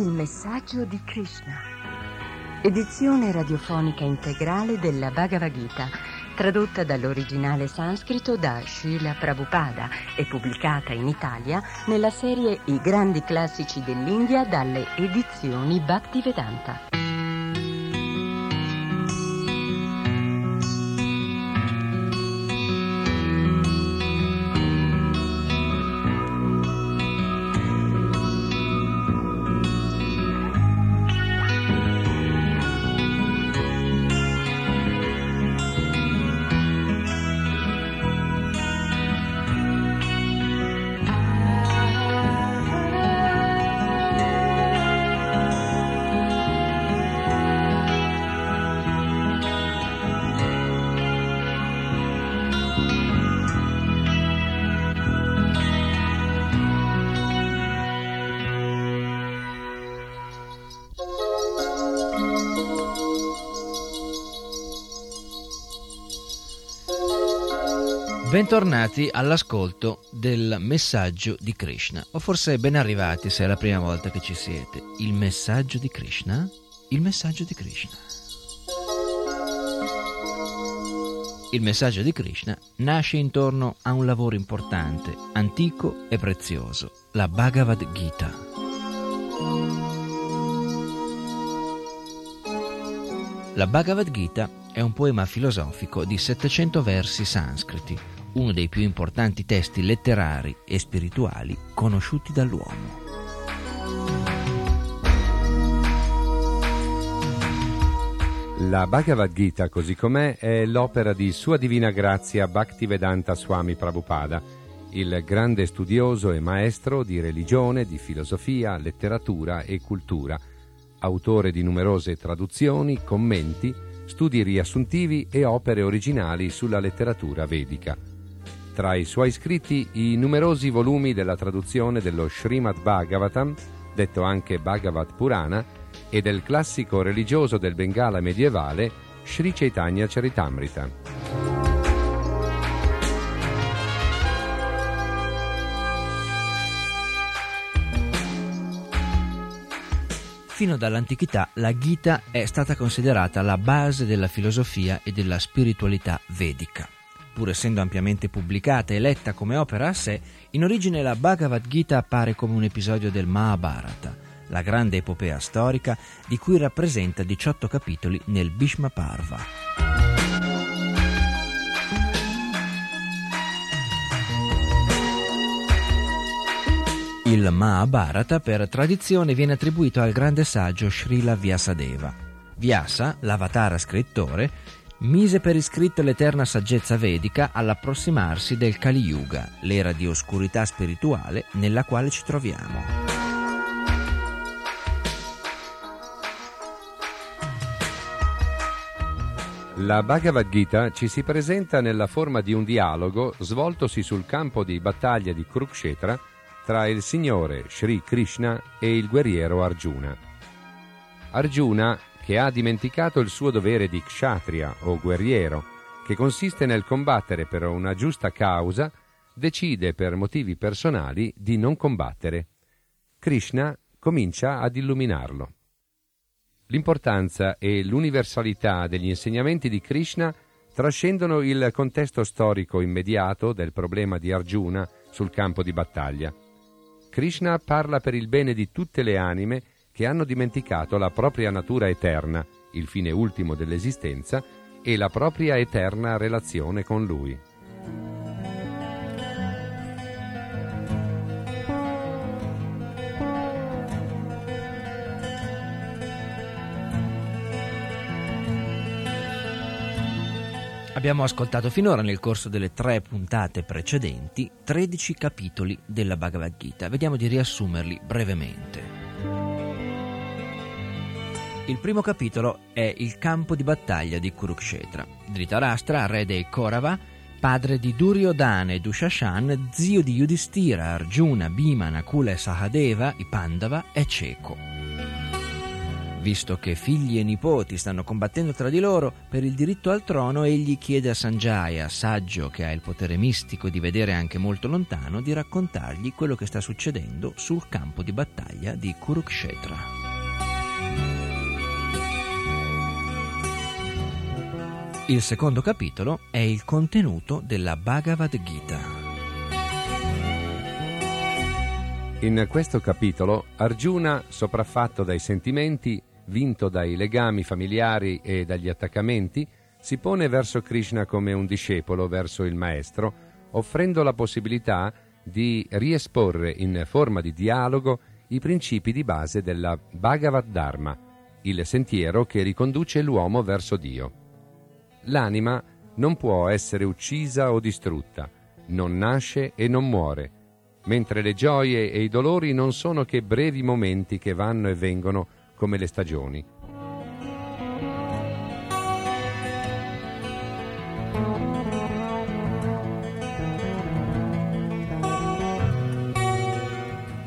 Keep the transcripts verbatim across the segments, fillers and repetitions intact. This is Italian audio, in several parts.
Il messaggio di Krishna. Edizione radiofonica integrale della Bhagavad Gita, tradotta dall'originale sanscrito da Srila Prabhupada e pubblicata in Italia nella serie I grandi classici dell'India dalle Edizioni Bhaktivedanta. Bentornati all'ascolto del messaggio di Krishna, o forse ben arrivati se è la prima volta che ci siete. Il messaggio di Krishna? Il messaggio di Krishna. Il messaggio di Krishna nasce intorno a un lavoro importante, antico e prezioso, la Bhagavad Gita. La Bhagavad Gita è un poema filosofico di settecento versi sanscriti, uno dei più importanti testi letterari e spirituali conosciuti dall'uomo. La Bhagavad Gita, così com'è, è l'opera di Sua Divina Grazia Bhaktivedanta Swami Prabhupada, il grande studioso e maestro di religione, di filosofia, letteratura e cultura, autore di numerose traduzioni, commenti, studi riassuntivi e opere originali sulla letteratura vedica. Tra i suoi scritti i numerosi volumi della traduzione dello Srimad Bhagavatam, detto anche Bhagavata Purana, e del classico religioso del Bengala medievale Sri Chaitanya Charitamrita. Fino dall'antichità la Gita è stata considerata la base della filosofia e della spiritualità vedica. Pur essendo ampiamente pubblicata e letta come opera a sé, in origine la Bhagavad Gita appare come un episodio del Mahabharata, la grande epopea storica di cui rappresenta diciotto capitoli nel Bhishma Parva. Il Mahabharata per tradizione viene attribuito al grande saggio Srila Vyasadeva. Vyasa, l'avatara scrittore, mise per iscritto l'eterna saggezza vedica all'approssimarsi del Kali Yuga, l'era di oscurità spirituale nella quale ci troviamo. La Bhagavad Gita ci si presenta nella forma di un dialogo svoltosi sul campo di battaglia di Kurukshetra tra il Signore Sri Krishna e il guerriero Arjuna. Arjuna, che ha dimenticato il suo dovere di kshatriya o guerriero, che consiste nel combattere per una giusta causa, decide per motivi personali di non combattere. Krishna comincia ad illuminarlo. L'importanza e l'universalità degli insegnamenti di Krishna trascendono il contesto storico immediato del problema di Arjuna sul campo di battaglia. Krishna parla per il bene di tutte le anime che hanno dimenticato la propria natura eterna, il fine ultimo dell'esistenza, e la propria eterna relazione con Lui. Abbiamo ascoltato finora nel corso delle tre puntate precedenti tredici capitoli della Bhagavad Gita. Vediamo di riassumerli brevemente. Il primo capitolo è il campo di battaglia di Kurukshetra. Dhritarashtra, re dei Kaurava, padre di Duryodhana e Dushashan, zio di Yudhishthira, Arjuna, Bhima, Nakula e Sahadeva, i Pandava, è cieco. Visto che figli e nipoti stanno combattendo tra di loro per il diritto al trono, egli chiede a Sanjaya, saggio che ha il potere mistico di vedere anche molto lontano, di raccontargli quello che sta succedendo sul campo di battaglia di Kurukshetra. Il secondo capitolo è il contenuto della Bhagavad Gita. In questo capitolo Arjuna, sopraffatto dai sentimenti, vinto dai legami familiari e dagli attaccamenti, si pone verso Krishna come un discepolo verso il maestro, offrendo la possibilità di riesporre in forma di dialogo i principi di base della Bhagavad Dharma, il sentiero che riconduce l'uomo verso Dio. L'anima non può essere uccisa o distrutta, non nasce e non muore, mentre le gioie e i dolori non sono che brevi momenti che vanno e vengono come le stagioni.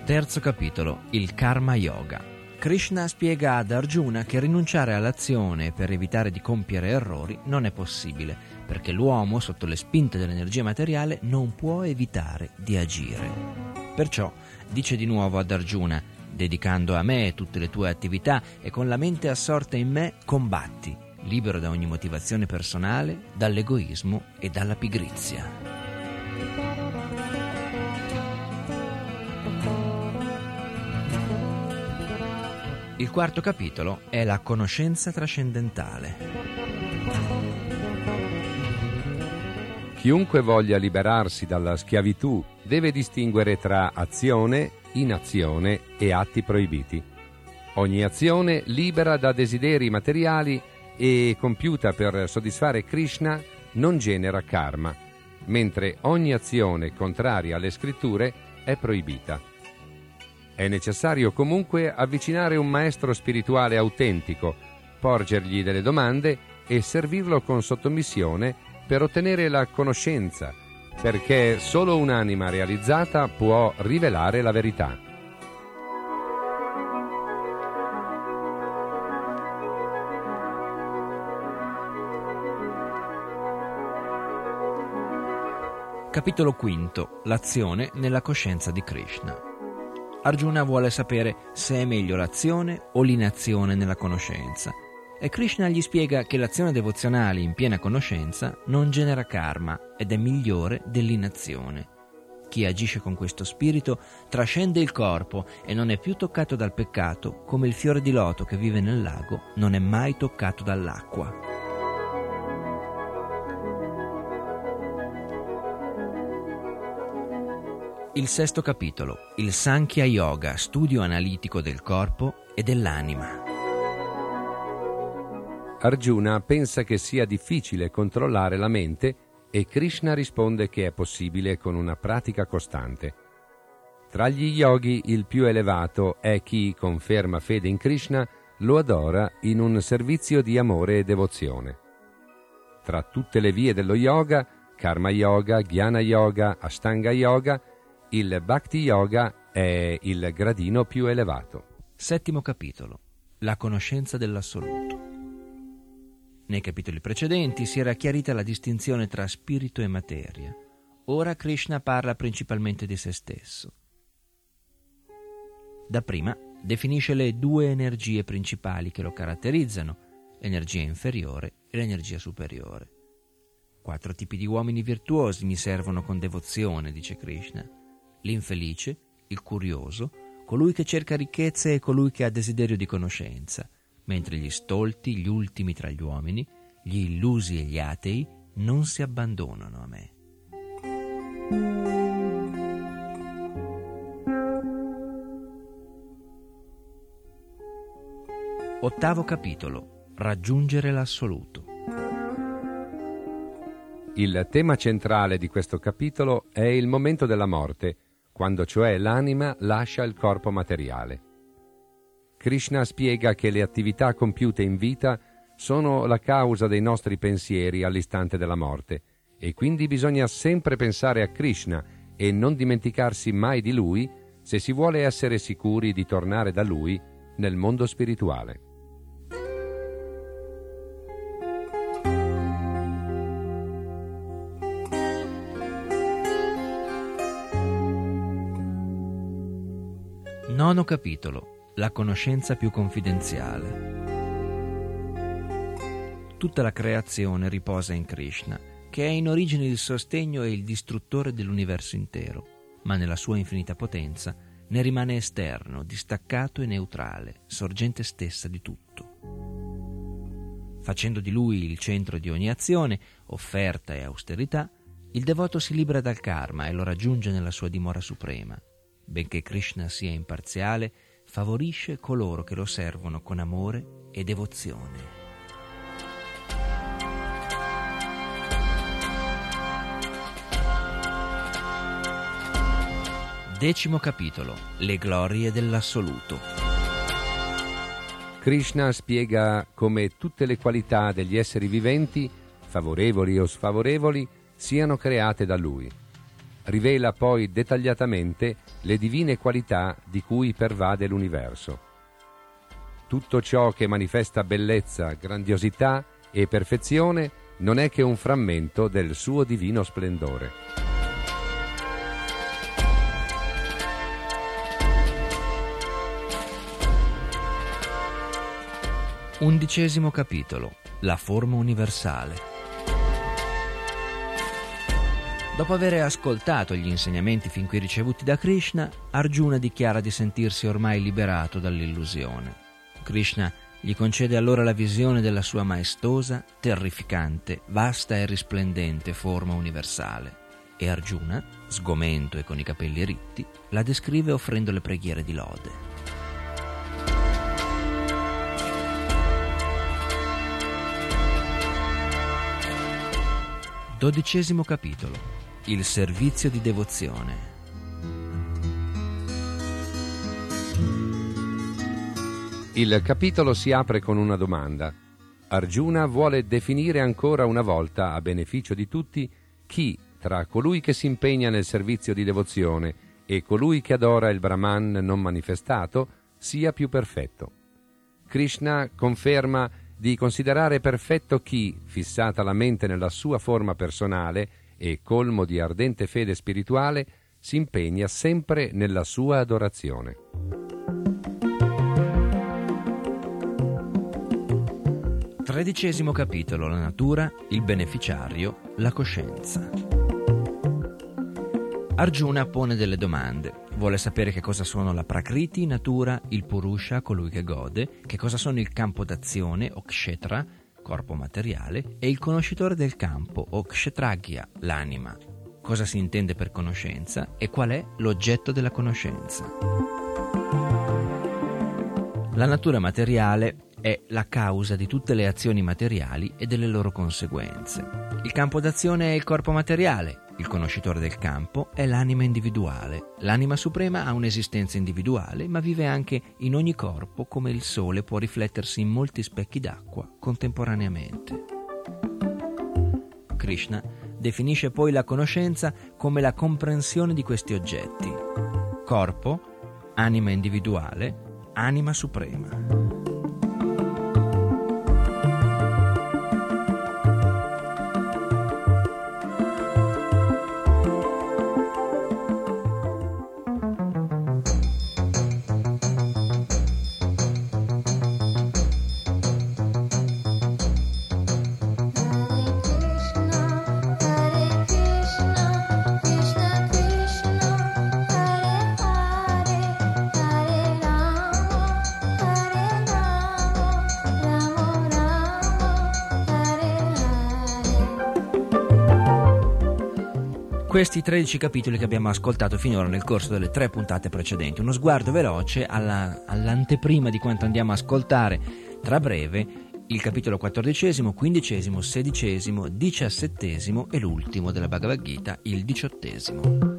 Terzo capitolo, il Karma Yoga. Krishna spiega ad Arjuna che rinunciare all'azione per evitare di compiere errori non è possibile, perché l'uomo, sotto le spinte dell'energia materiale, non può evitare di agire. Perciò dice di nuovo ad Arjuna: dedicando a me tutte le tue attività e con la mente assorta in me, combatti, libero da ogni motivazione personale, dall'egoismo e dalla pigrizia. Il quarto capitolo è la conoscenza trascendentale. Chiunque voglia liberarsi dalla schiavitù deve distinguere tra azione, inazione e atti proibiti. Ogni azione libera da desideri materiali e compiuta per soddisfare Krishna non genera karma, mentre ogni azione contraria alle scritture è proibita. È necessario comunque avvicinare un maestro spirituale autentico, porgergli delle domande e servirlo con sottomissione per ottenere la conoscenza, perché solo un'anima realizzata può rivelare la verità. Capitolo quinto. L'azione nella coscienza di Krishna. Arjuna vuole sapere se è meglio l'azione o l'inazione nella conoscenza, e Krishna gli spiega che l'azione devozionale in piena conoscenza non genera karma ed è migliore dell'inazione. Chi agisce con questo spirito trascende il corpo e non è più toccato dal peccato, come il fiore di loto che vive nel lago non è mai toccato dall'acqua. Il sesto capitolo, il Sankhya Yoga, studio analitico del corpo e dell'anima. Arjuna pensa che sia difficile controllare la mente e Krishna risponde che è possibile con una pratica costante. Tra gli yogi il più elevato è chi, con ferma fede in Krishna, lo adora in un servizio di amore e devozione. Tra tutte le vie dello yoga, Karma Yoga, Jnana Yoga, Ashtanga Yoga, il Bhakti Yoga è il gradino più elevato. Settimo capitolo, la conoscenza dell'assoluto. Nei capitoli precedenti si era chiarita la distinzione tra spirito e materia. Ora Krishna parla principalmente di se stesso. Dapprima definisce le due energie principali che lo caratterizzano, l'energia inferiore e l'energia superiore. Quattro tipi di uomini virtuosi mi servono con devozione, dice Krishna: l'infelice, il curioso, colui che cerca ricchezze e colui che ha desiderio di conoscenza, mentre gli stolti, gli ultimi tra gli uomini, gli illusi e gli atei non si abbandonano a me. Ottavo capitolo, raggiungere l'assoluto. Il tema centrale di questo capitolo è il momento della morte, quando cioè l'anima lascia il corpo materiale. Krishna spiega che le attività compiute in vita sono la causa dei nostri pensieri all'istante della morte, e quindi bisogna sempre pensare a Krishna e non dimenticarsi mai di Lui se si vuole essere sicuri di tornare da Lui nel mondo spirituale. Nono capitolo. La conoscenza più confidenziale. Tutta la creazione riposa in Krishna, che è in origine il sostegno e il distruttore dell'universo intero, ma nella sua infinita potenza ne rimane esterno, distaccato e neutrale, sorgente stessa di tutto. Facendo di lui il centro di ogni azione, offerta e austerità, il devoto si libera dal karma e lo raggiunge nella sua dimora suprema. Benché Krishna sia imparziale, favorisce coloro che lo servono con amore e devozione. Decimo capitolo. Le glorie dell'assoluto. Krishna spiega come tutte le qualità degli esseri viventi, favorevoli o sfavorevoli, siano create da lui. Rivela poi dettagliatamente le divine qualità di cui pervade l'universo. Tutto ciò che manifesta bellezza, grandiosità e perfezione non è che un frammento del suo divino splendore. Undicesimo capitolo. La forma universale. Dopo aver ascoltato gli insegnamenti fin qui ricevuti da Krishna, Arjuna dichiara di sentirsi ormai liberato dall'illusione. Krishna gli concede allora la visione della sua maestosa, terrificante, vasta e risplendente forma universale, e Arjuna, sgomento e con i capelli ritti, la descrive offrendo le preghiere di lode. Dodicesimo capitolo. Il servizio di devozione. Il capitolo si apre con una domanda. Arjuna vuole definire ancora una volta, a beneficio di tutti, chi tra colui che si impegna nel servizio di devozione e colui che adora il Brahman non manifestato sia più perfetto. Krishna conferma di considerare perfetto chi, fissata la mente nella sua forma personale e colmo di ardente fede spirituale, si impegna sempre nella sua adorazione. Tredicesimo capitolo. La natura, il beneficiario, la coscienza. Arjuna pone delle domande. Vuole sapere che cosa sono la prakriti, natura, il purusha, colui che gode, che cosa sono il campo d'azione, o kshetra, corpo materiale, e il conoscitore del campo, o kshatriya, l'anima. Cosa si intende per conoscenza e qual è l'oggetto della conoscenza. La natura materiale è la causa di tutte le azioni materiali e delle loro conseguenze. Il campo d'azione è il corpo materiale. Il conoscitore del campo è l'anima individuale. L'anima suprema ha un'esistenza individuale, ma vive anche in ogni corpo, come il sole può riflettersi in molti specchi d'acqua contemporaneamente. Krishna definisce poi la conoscenza come la comprensione di questi oggetti: corpo, anima individuale, anima suprema. Questi tredici capitoli che abbiamo ascoltato finora nel corso delle tre puntate precedenti, uno sguardo veloce alla, all'anteprima di quanto andiamo a ascoltare tra breve, il capitolo quattordicesimo, quindicesimo, sedicesimo, diciassettesimo e l'ultimo della Bhagavad Gita, il diciottesimo.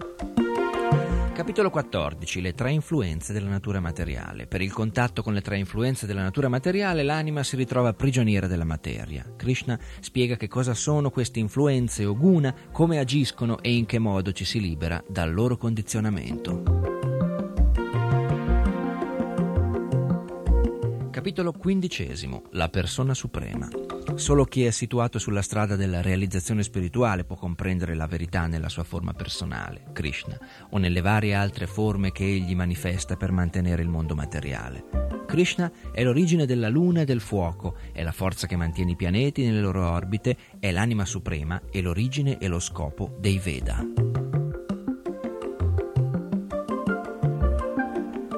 Capitolo quattordici. Le tre influenze della natura materiale. Per il contatto con le tre influenze della natura materiale l'anima si ritrova prigioniera della materia. Krishna spiega che cosa sono queste influenze o guna, come agiscono e in che modo ci si libera dal loro condizionamento. Capitolo quindicesimo. La persona suprema. Solo chi è situato sulla strada della realizzazione spirituale può comprendere la verità nella sua forma personale, Krishna, o nelle varie altre forme che egli manifesta per mantenere il mondo materiale. Krishna è l'origine della luna e del fuoco, è la forza che mantiene i pianeti nelle loro orbite, è l'anima suprema e l'origine e lo scopo dei Veda.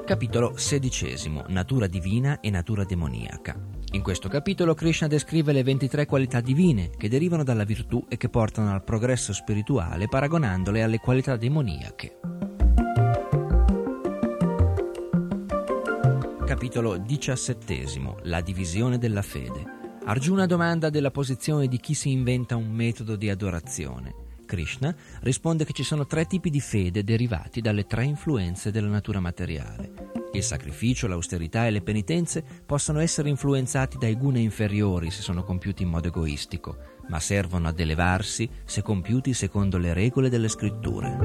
Capitolo sedicesimo. Natura divina e natura demoniaca. In questo capitolo Krishna descrive le ventitré qualità divine che derivano dalla virtù e che portano al progresso spirituale, paragonandole alle qualità demoniache. Capitolo diciassettesimo. La divisione della fede. Arjuna domanda della posizione di chi si inventa un metodo di adorazione. Krishna risponde che ci sono tre tipi di fede derivati dalle tre influenze della natura materiale. Il sacrificio, l'austerità e le penitenze possono essere influenzati dai guna inferiori se sono compiuti in modo egoistico, ma servono ad elevarsi se compiuti secondo le regole delle scritture.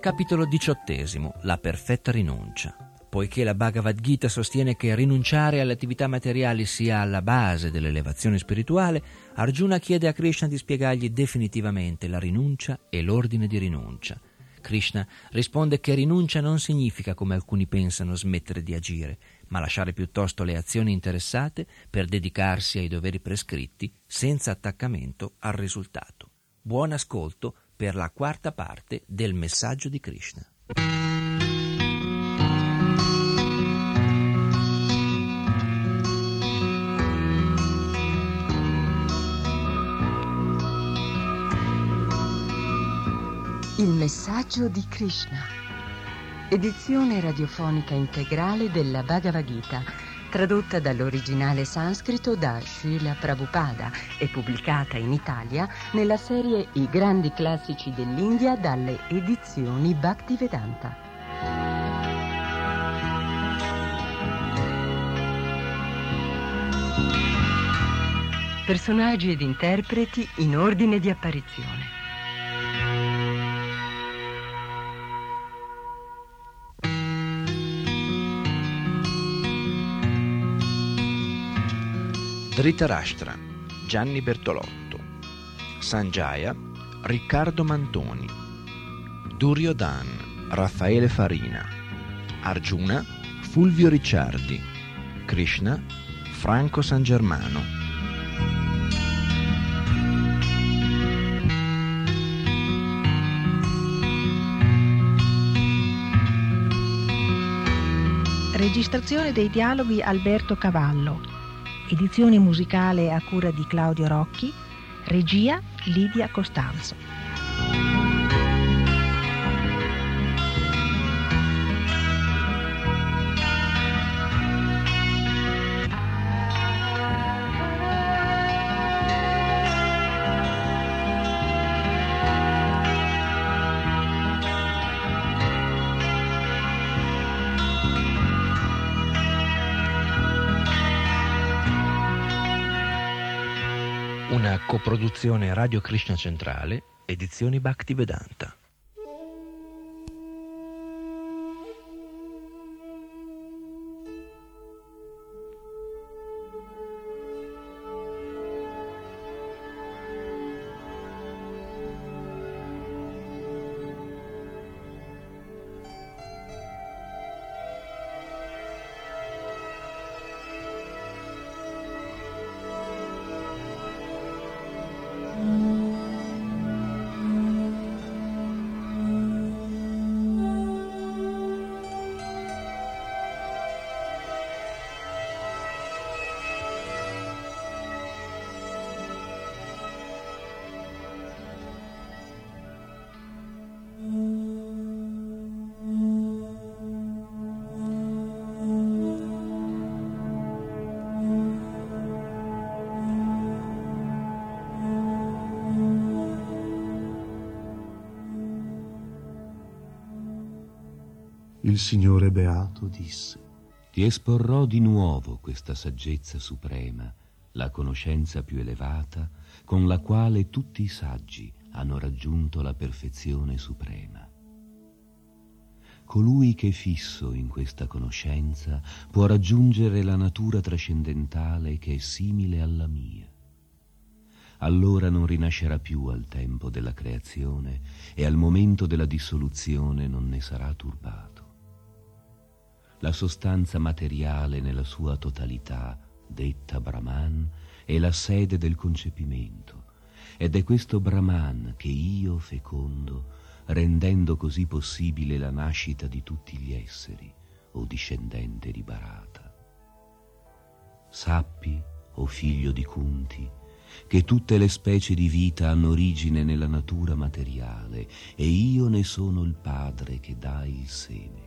Capitolo diciottesimo. La perfetta rinuncia. Poiché la Bhagavad Gita sostiene che rinunciare alle attività materiali sia alla base dell'elevazione spirituale, Arjuna chiede a Krishna di spiegargli definitivamente la rinuncia e l'ordine di rinuncia. Krishna risponde che rinuncia non significa, come alcuni pensano, smettere di agire, ma lasciare piuttosto le azioni interessate per dedicarsi ai doveri prescritti senza attaccamento al risultato. Buon ascolto per la quarta parte del messaggio di Krishna. Il messaggio di Krishna, edizione radiofonica integrale della Bhagavad Gita, tradotta dall'originale sanscrito da Srila Prabhupada e pubblicata in Italia nella serie I grandi classici dell'India dalle Edizioni Bhaktivedanta. Personaggi ed interpreti in ordine di apparizione. Dhritarashtra, Gianni Bertolotto. Sanjaya, Riccardo Mantoni. Duryodhana, Raffaele Farina. Arjuna, Fulvio Ricciardi. Krishna, Franco San Germano. Registrazione dei dialoghi Alberto Cavallo. Edizione musicale a cura di Claudio Rocchi, regia Lidia Costanzo. Una coproduzione Radio Krishna Centrale, Edizioni Bhaktivedanta. Il Signore Beato disse: ti esporrò di nuovo questa saggezza suprema, la conoscenza più elevata con la quale tutti i saggi hanno raggiunto la perfezione suprema. Colui che è fisso in questa conoscenza può raggiungere la natura trascendentale che è simile alla mia. Allora non rinascerà più al tempo della creazione e al momento della dissoluzione non ne sarà turbato. La sostanza materiale nella sua totalità, detta Brahman, è la sede del concepimento, ed è questo Brahman che io fecondo, rendendo così possibile la nascita di tutti gli esseri, o discendente di Bharata. Sappi, o figlio di Kunti, che tutte le specie di vita hanno origine nella natura materiale, e io ne sono il padre che dà il seme.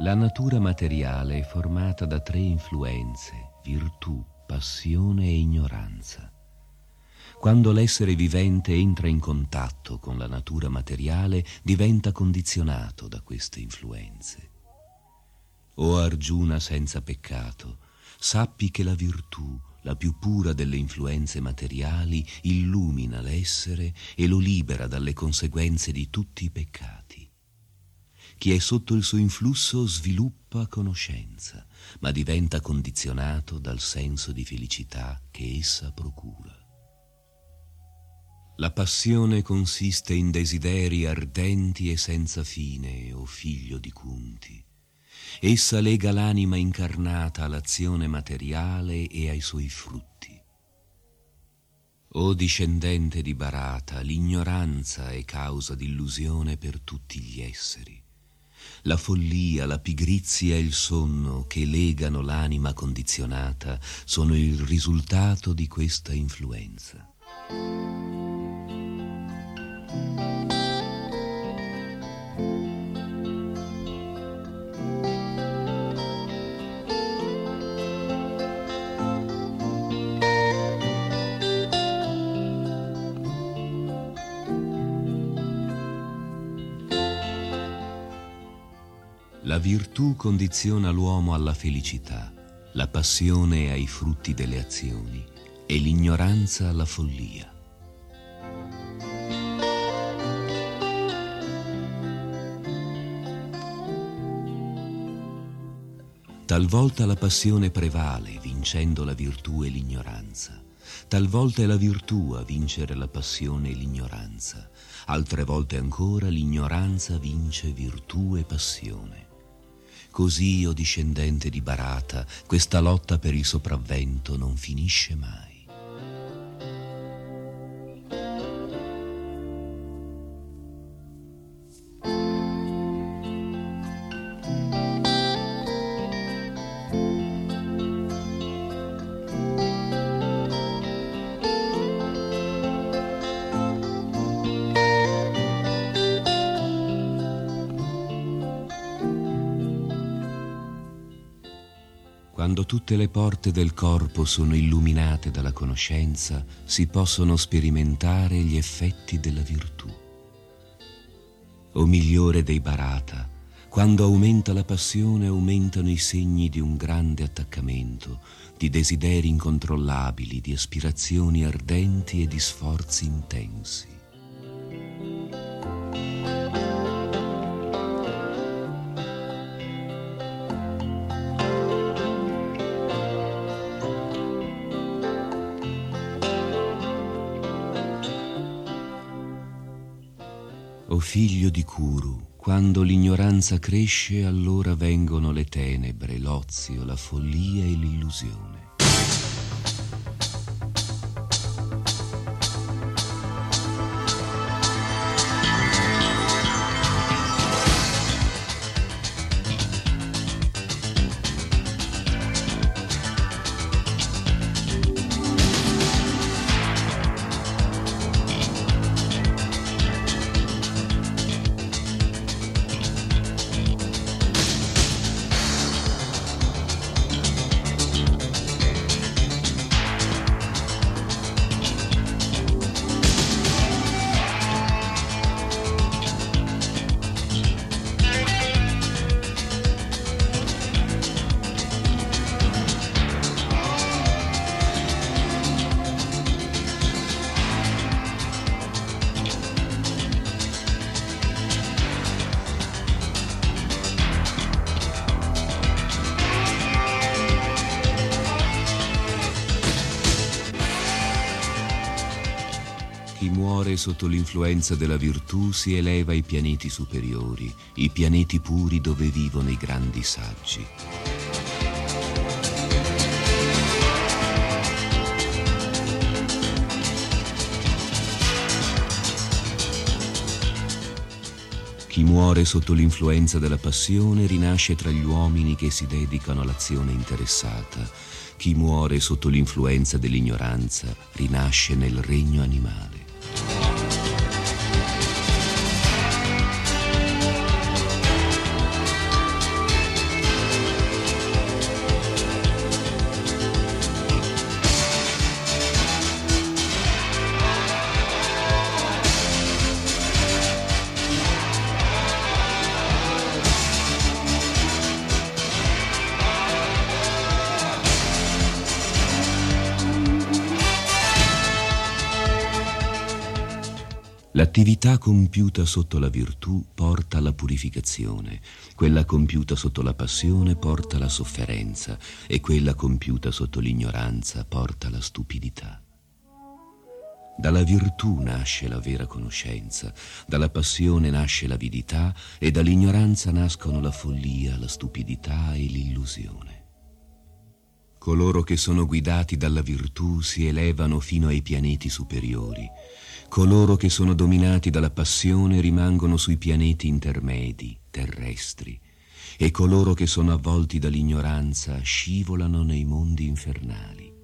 La natura materiale è formata da tre influenze, virtù, passione e ignoranza. Quando l'essere vivente entra in contatto con la natura materiale, diventa condizionato da queste influenze. O Arjuna senza peccato, sappi che la virtù, la più pura delle influenze materiali, illumina l'essere e lo libera dalle conseguenze di tutti i peccati. Chi è sotto il suo influsso sviluppa conoscenza, ma diventa condizionato dal senso di felicità che essa procura. La passione consiste in desideri ardenti e senza fine, o figlio di Kunti. Essa lega l'anima incarnata all'azione materiale e ai suoi frutti. O discendente di Bharata, l'ignoranza è causa di illusione per tutti gli esseri. La follia, la pigrizia e il sonno che legano l'anima condizionata sono il risultato di questa influenza. La virtù condiziona l'uomo alla felicità, la passione ai frutti delle azioni e l'ignoranza alla follia. Talvolta la passione prevale, vincendo la virtù e l'ignoranza. Talvolta è la virtù a vincere la passione e l'ignoranza. Altre volte ancora l'ignoranza vince virtù e passione. Così, o discendente di Bharata, questa lotta per il sopravvento non finisce mai. Quando tutte le porte del corpo sono illuminate dalla conoscenza, si possono sperimentare gli effetti della virtù. O migliore dei Bharata, quando aumenta la passione aumentano i segni di un grande attaccamento, di desideri incontrollabili, di aspirazioni ardenti e di sforzi intensi. O figlio di Kuru, quando l'ignoranza cresce, allora vengono le tenebre, l'ozio, la follia e l'illusione. muore sotto l'influenza della virtù si eleva ai pianeti superiori, i pianeti puri dove vivono i grandi saggi. Chi muore sotto l'influenza della passione rinasce tra gli uomini che si dedicano all'azione interessata. Chi muore sotto l'influenza dell'ignoranza rinasce nel regno animale. L'attività compiuta sotto la virtù porta alla purificazione, quella compiuta sotto la passione porta alla sofferenza e quella compiuta sotto l'ignoranza porta alla stupidità. Dalla virtù nasce la vera conoscenza, dalla passione nasce l'avidità e dall'ignoranza nascono la follia, la stupidità e l'illusione. Coloro che sono guidati dalla virtù si elevano fino ai pianeti superiori. Coloro che sono dominati dalla passione rimangono sui pianeti intermedi, terrestri, e coloro che sono avvolti dall'ignoranza scivolano nei mondi infernali.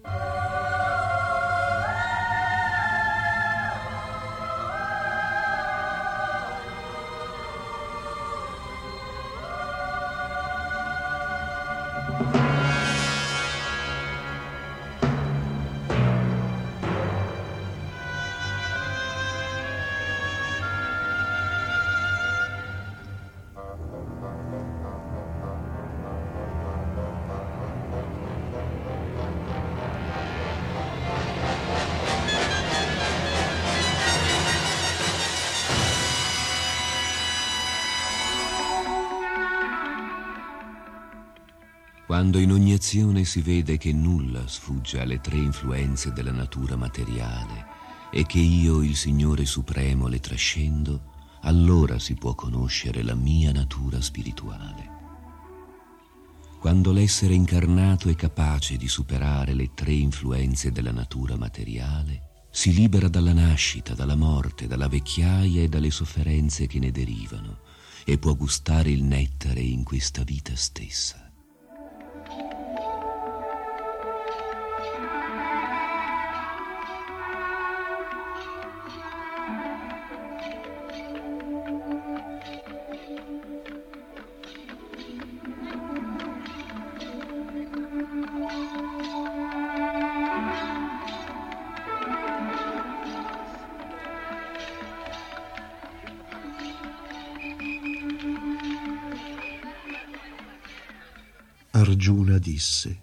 Quando in ogni azione si vede che nulla sfugge alle tre influenze della natura materiale e che io, il Signore Supremo, le trascendo, allora si può conoscere la mia natura spirituale. Quando l'essere incarnato è capace di superare le tre influenze della natura materiale, si libera dalla nascita, dalla morte, dalla vecchiaia e dalle sofferenze che ne derivano e può gustare il nettare in questa vita stessa. Arjuna disse: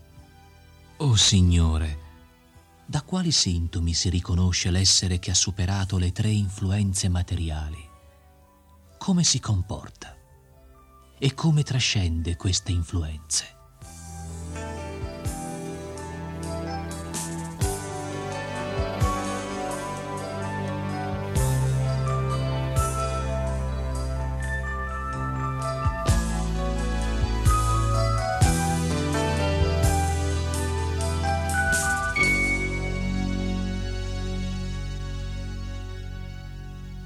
«O Signore, da quali sintomi si riconosce l'essere che ha superato le tre influenze materiali? Come si comporta? E come trascende queste influenze?»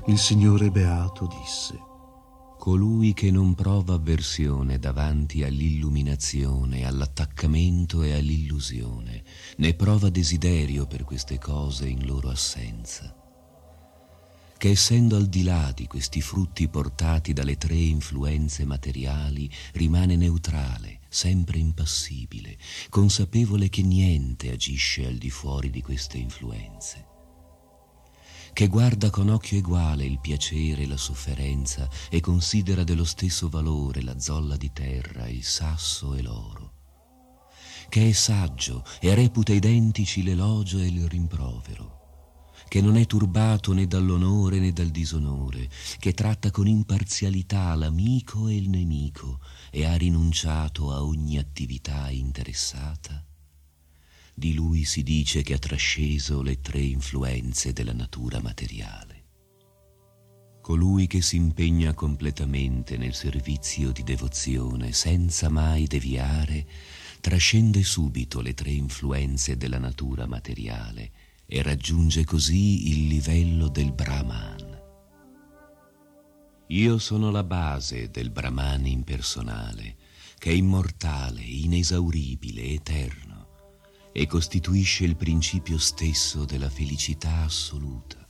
Il Signore Beato disse: «Colui che non prova avversione davanti all'illuminazione, all'attaccamento e all'illusione, né prova desiderio per queste cose in loro assenza, che essendo al di là di questi frutti portati dalle tre influenze materiali, rimane neutrale, sempre impassibile, consapevole che niente agisce al di fuori di queste influenze, che guarda con occhio eguale il piacere e la sofferenza e considera dello stesso valore la zolla di terra, il sasso e l'oro, che è saggio e reputa identici l'elogio e il rimprovero, che non è turbato né dall'onore né dal disonore, che tratta con imparzialità l'amico e il nemico e ha rinunciato a ogni attività interessata, Di lui si dice che ha trasceso le tre influenze della natura materiale. Colui che si impegna completamente nel servizio di devozione senza mai deviare, trascende subito le tre influenze della natura materiale e raggiunge così il livello del Brahman. Io sono la base del Brahman impersonale, che è immortale, inesauribile, eterno, e costituisce il principio stesso della felicità assoluta.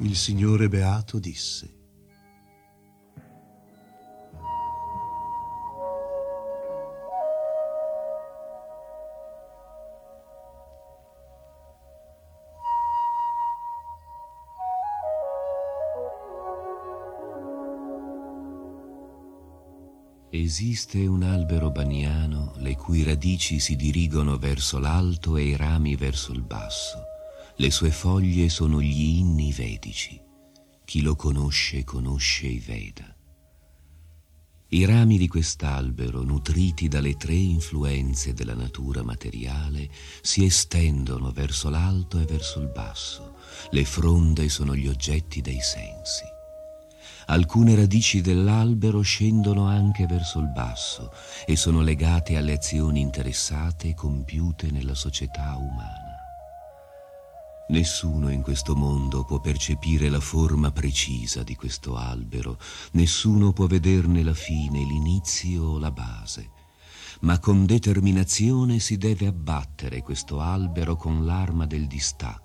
Il Signore Beato disse: Esiste un albero baniano le cui radici si dirigono verso l'alto e i rami verso il basso. Le sue foglie sono gli inni vedici. Chi lo conosce, conosce i Veda. I rami di quest'albero, nutriti dalle tre influenze della natura materiale, si estendono verso l'alto e verso il basso. Le fronde sono gli oggetti dei sensi. Alcune radici dell'albero scendono anche verso il basso e sono legate alle azioni interessate e compiute nella società umana. Nessuno in questo mondo può percepire la forma precisa di questo albero, nessuno può vederne la fine, l'inizio o la base, ma con determinazione si deve abbattere questo albero con l'arma del distacco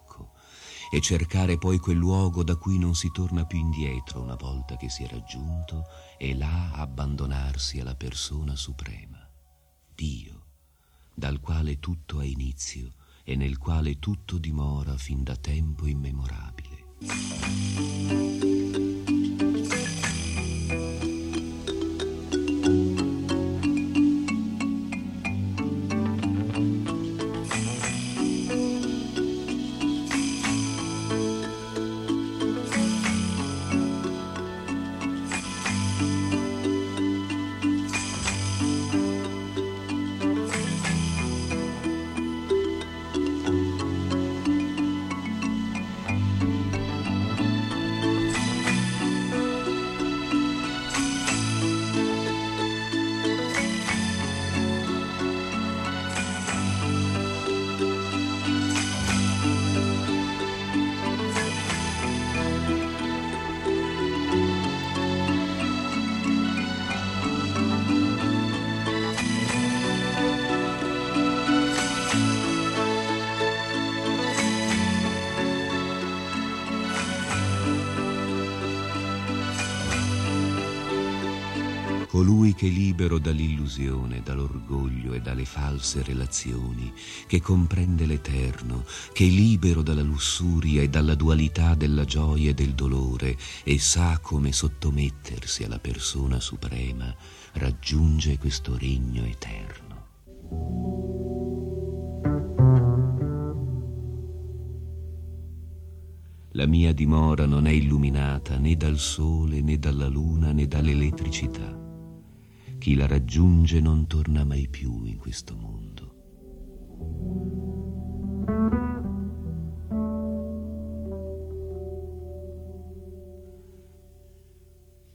e cercare poi quel luogo da cui non si torna più indietro una volta che si è raggiunto, e là abbandonarsi alla persona suprema, Dio, dal quale tutto ha inizio e nel quale tutto dimora fin da tempo immemorabile. Colui che, libero dall'illusione, dall'orgoglio e dalle false relazioni, che comprende l'eterno, che è libero dalla lussuria e dalla dualità della gioia e del dolore e sa come sottomettersi alla persona suprema, raggiunge questo regno eterno. La mia dimora non è illuminata né dal sole, né dalla luna, né dall'elettricità. Chi la raggiunge non torna mai più in questo mondo.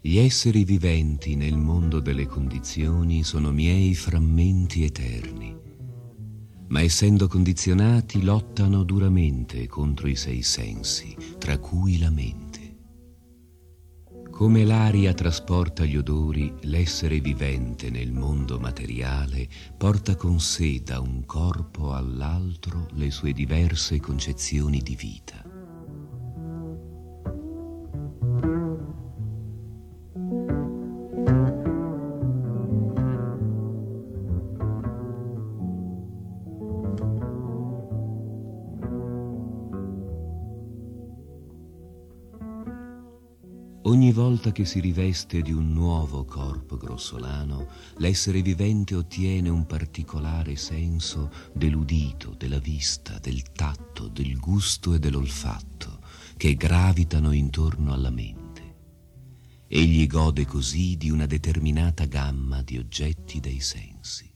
Gli esseri viventi nel mondo delle condizioni sono miei frammenti eterni, ma essendo condizionati lottano duramente contro i sei sensi, tra cui la mente. Come l'aria trasporta gli odori, l'essere vivente nel mondo materiale porta con sé da un corpo all'altro le sue diverse concezioni di vita. Ogni volta che si riveste di un nuovo corpo grossolano, l'essere vivente ottiene un particolare senso dell'udito, della vista, del tatto, del gusto e dell'olfatto, che gravitano intorno alla mente. Egli gode così di una determinata gamma di oggetti dei sensi.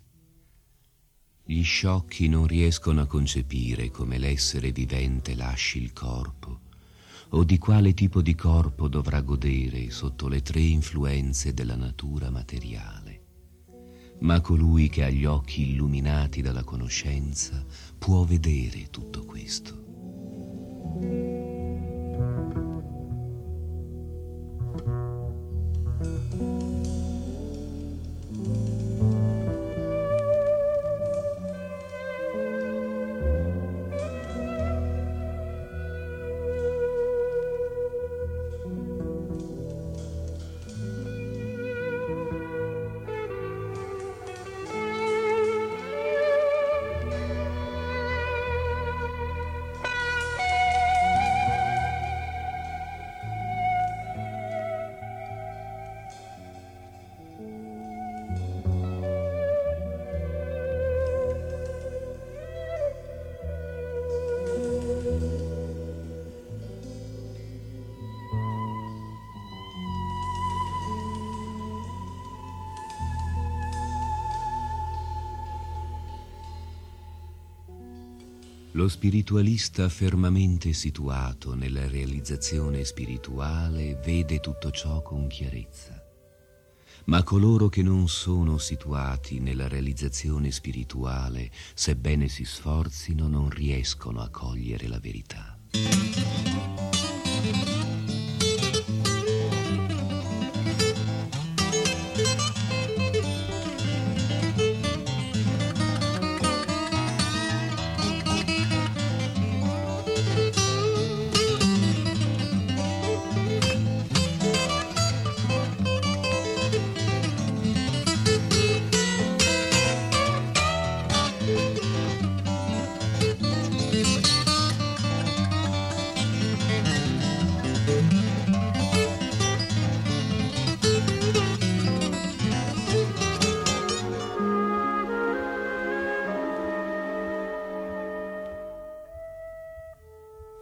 Gli sciocchi non riescono a concepire come l'essere vivente lasci il corpo, o di quale tipo di corpo dovrà godere sotto le tre influenze della natura materiale. Ma colui che ha gli occhi illuminati dalla conoscenza può vedere tutto questo. Lo spiritualista fermamente situato nella realizzazione spirituale vede tutto ciò con chiarezza, ma coloro che non sono situati nella realizzazione spirituale, sebbene si sforzino, non riescono a cogliere la verità.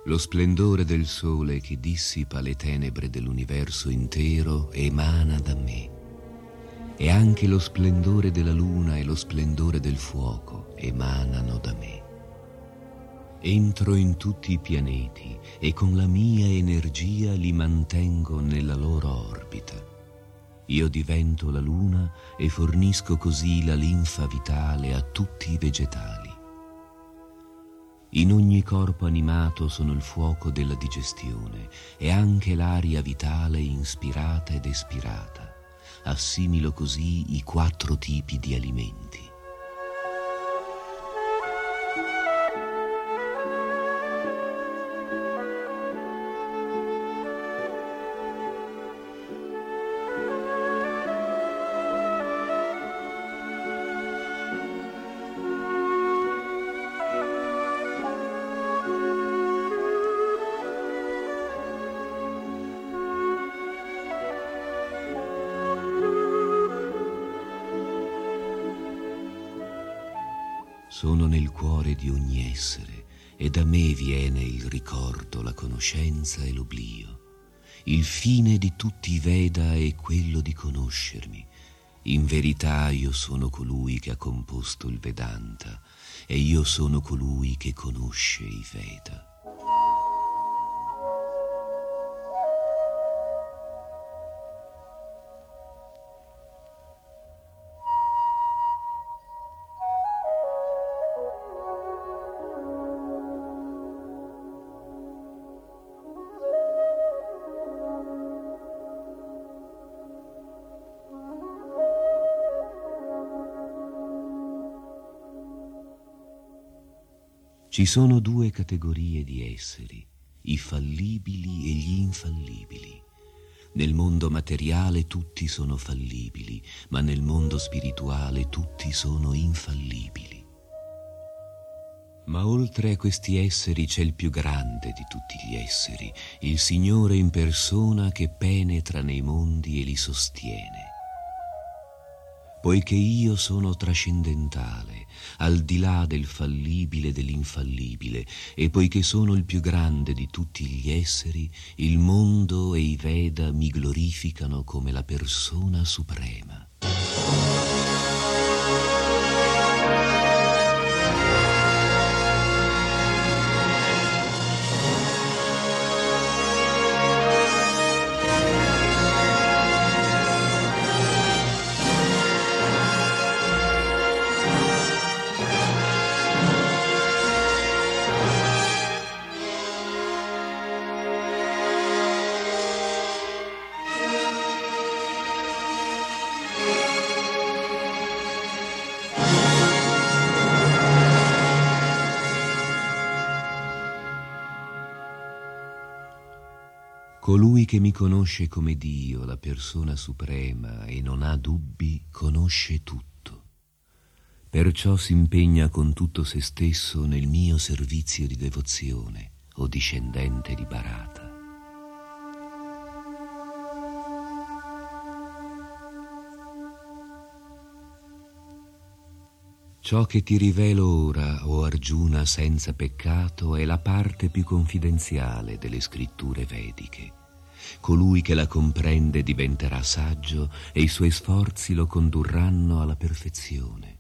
Lo splendore del sole che dissipa le tenebre dell'universo intero emana da me, e anche lo splendore della luna e lo splendore del fuoco emanano da me. Entro in tutti i pianeti e con la mia energia li mantengo nella loro orbita. Io divento la luna e fornisco così la linfa vitale a tutti i vegetali. In ogni corpo animato sono il fuoco della digestione e anche l'aria vitale inspirata ed espirata. Assimilo così i quattro tipi di alimenti. Sono nel cuore di ogni essere e da me viene il ricordo, la conoscenza e l'oblio. Il fine di tutti i Veda è quello di conoscermi. In verità io sono colui che ha composto il Vedanta e io sono colui che conosce i Veda. Ci sono due categorie di esseri, i fallibili e gli infallibili. Nel mondo materiale tutti sono fallibili, ma nel mondo spirituale tutti sono infallibili. Ma oltre a questi esseri c'è il più grande di tutti gli esseri, il Signore in persona che penetra nei mondi e li sostiene. Poiché io sono trascendentale, al di là del fallibile e dell'infallibile, e poiché sono il più grande di tutti gli esseri, il mondo e i Veda mi glorificano come la persona suprema. Colui che mi conosce come Dio, la persona suprema, e non ha dubbi, conosce tutto. Perciò si impegna con tutto se stesso nel mio servizio di devozione, o discendente di Bharata. Ciò che ti rivelo ora, o Arjuna senza peccato, è la parte più confidenziale delle scritture vediche. Colui che la comprende diventerà saggio e i suoi sforzi lo condurranno alla perfezione.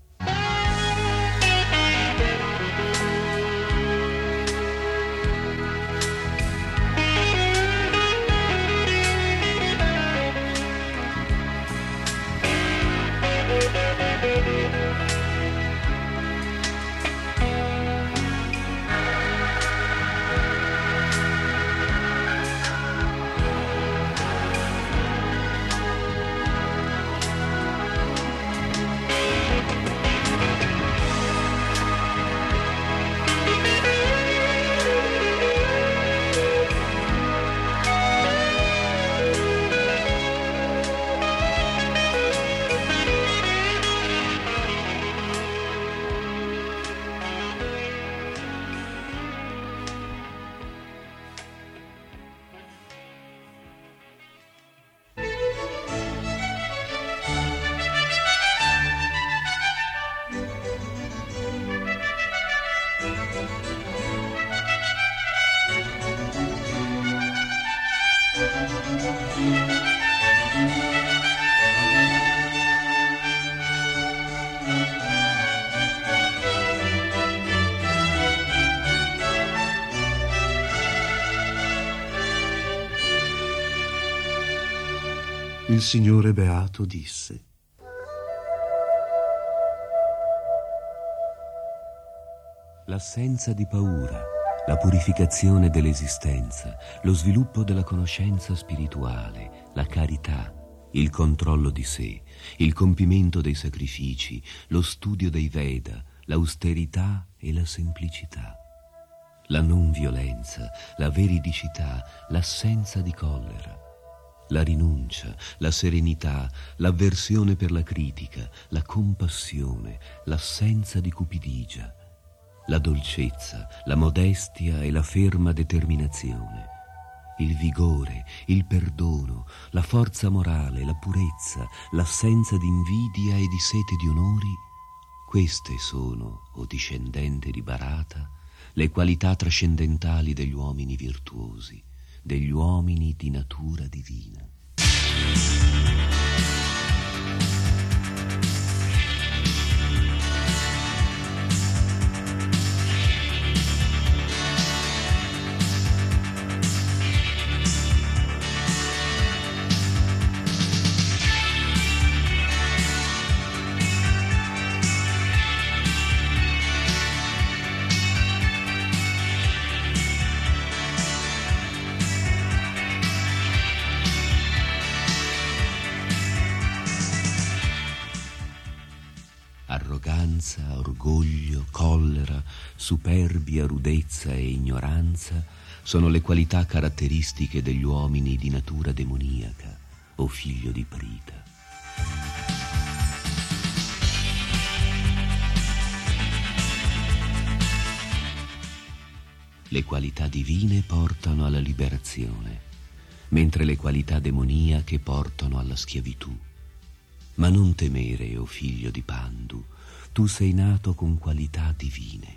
il Signore Beato disse: l'assenza di paura, la purificazione dell'esistenza, lo sviluppo della conoscenza spirituale, la carità, il controllo di sé, il compimento dei sacrifici, lo studio dei Veda, l'austerità e la semplicità, la non violenza, la veridicità, l'assenza di collera, la rinuncia, la serenità, l'avversione per la critica, la compassione, l'assenza di cupidigia, la dolcezza, la modestia e la ferma determinazione, il vigore, il perdono, la forza morale, la purezza, l'assenza di invidia e di sete di onori. Queste sono, o discendente di Bharata, le qualità trascendentali degli uomini virtuosi, degli uomini di natura divina. Orgoglio, collera, superbia, rudezza e ignoranza sono le qualità caratteristiche degli uomini di natura demoniaca o figlio di Prita. Le qualità divine portano alla liberazione, mentre le qualità demoniache portano alla schiavitù. Ma non temere, o figlio di Pandu, tu sei nato con qualità divine.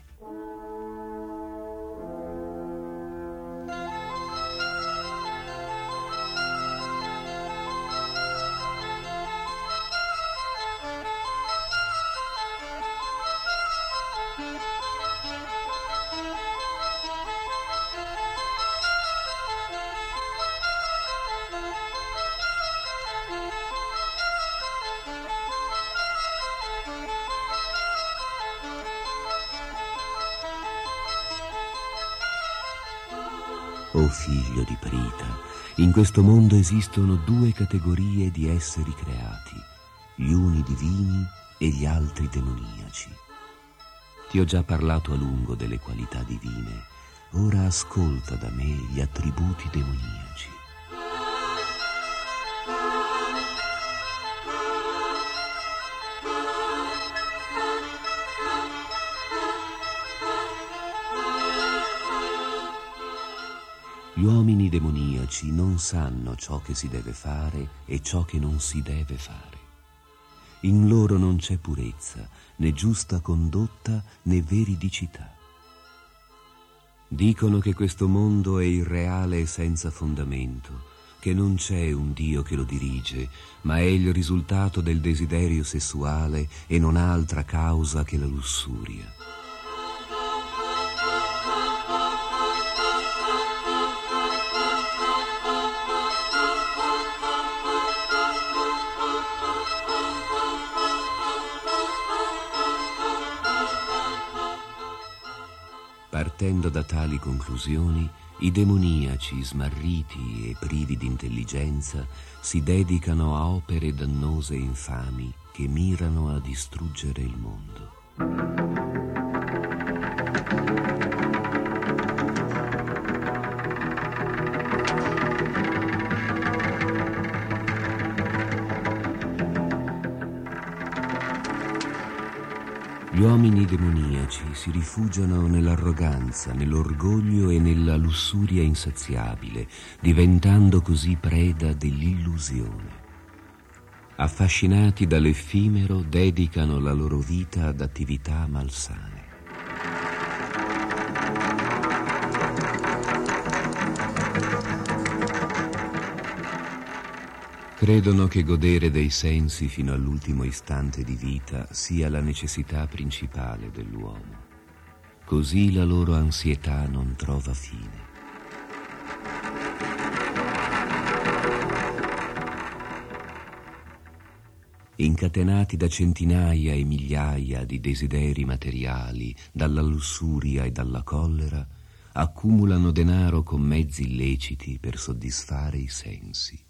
O figlio di Prita, in questo mondo esistono due categorie di esseri creati, gli uni divini e gli altri demoniaci. Ti ho già parlato a lungo delle qualità divine, ora ascolta da me gli attributi demoniaci. Gli uomini demoniaci non sanno ciò che si deve fare e ciò che non si deve fare. In loro non c'è purezza, né giusta condotta, né veridicità. Dicono che questo mondo è irreale e senza fondamento, che non c'è un Dio che lo dirige, ma è il risultato del desiderio sessuale e non ha altra causa che la lussuria. Partendo da tali conclusioni, i demoniaci smarriti e privi di intelligenza si dedicano a opere dannose e infami che mirano a distruggere il mondo. Gli uomini demoniaci si rifugiano nell'arroganza, nell'orgoglio e nella lussuria insaziabile, diventando così preda dell'illusione. Affascinati dall'effimero, dedicano la loro vita ad attività malsane. Credono che godere dei sensi fino all'ultimo istante di vita sia la necessità principale dell'uomo. Così la loro ansietà non trova fine. incatenati da centinaia e migliaia di desideri materiali, dalla lussuria e dalla collera, accumulano denaro con mezzi illeciti per soddisfare i sensi.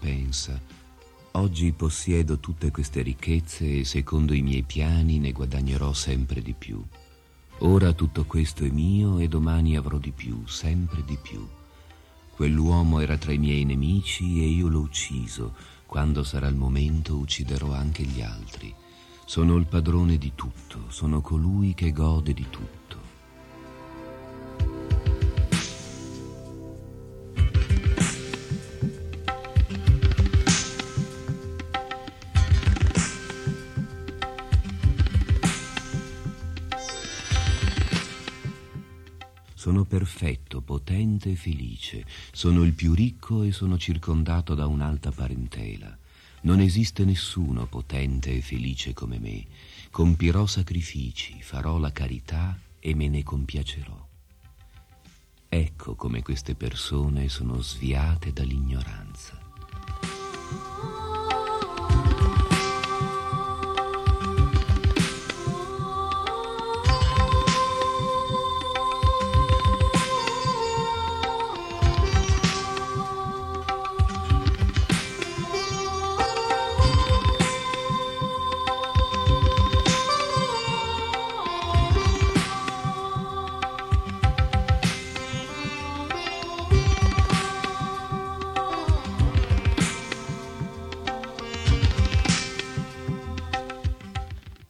Pensa, oggi possiedo tutte queste ricchezze e secondo i miei piani ne guadagnerò sempre di più. Ora tutto questo è mio e domani avrò di più, sempre di più. Quell'uomo era tra i miei nemici e io l'ho ucciso. Quando sarà il momento ucciderò anche gli altri. Sono il padrone di tutto, sono colui che gode di tutto. Sono perfetto, potente e felice, sono il più ricco e sono circondato da un'alta parentela. Non esiste nessuno potente e felice come me. Compirò sacrifici, farò la carità e me ne compiacerò. Ecco come queste persone sono sviate dall'ignoranza.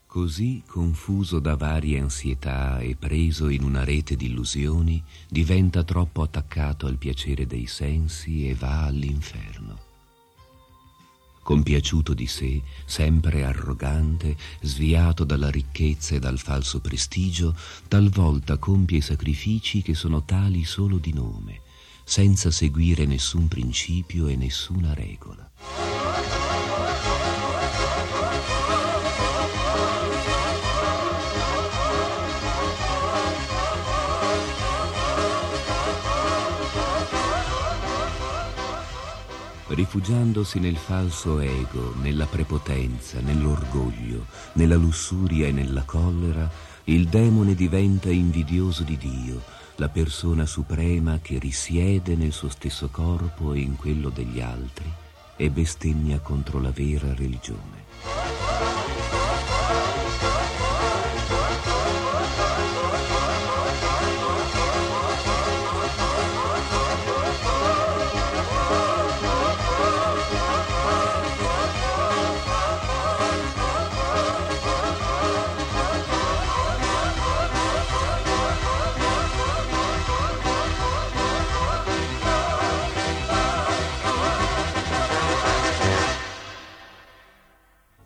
Così, confuso da varie ansietà e preso in una rete di illusioni, diventa troppo attaccato al piacere dei sensi e va all'inferno. Compiaciuto di sé, sempre arrogante, sviato dalla ricchezza e dal falso prestigio, talvolta compie sacrifici che sono tali solo di nome, senza seguire nessun principio e nessuna regola. Rifugiandosi nel falso ego, nella prepotenza, nell'orgoglio, nella lussuria e nella collera, il demone diventa invidioso di Dio, la persona suprema che risiede nel suo stesso corpo e in quello degli altri, e bestemmia contro la vera religione.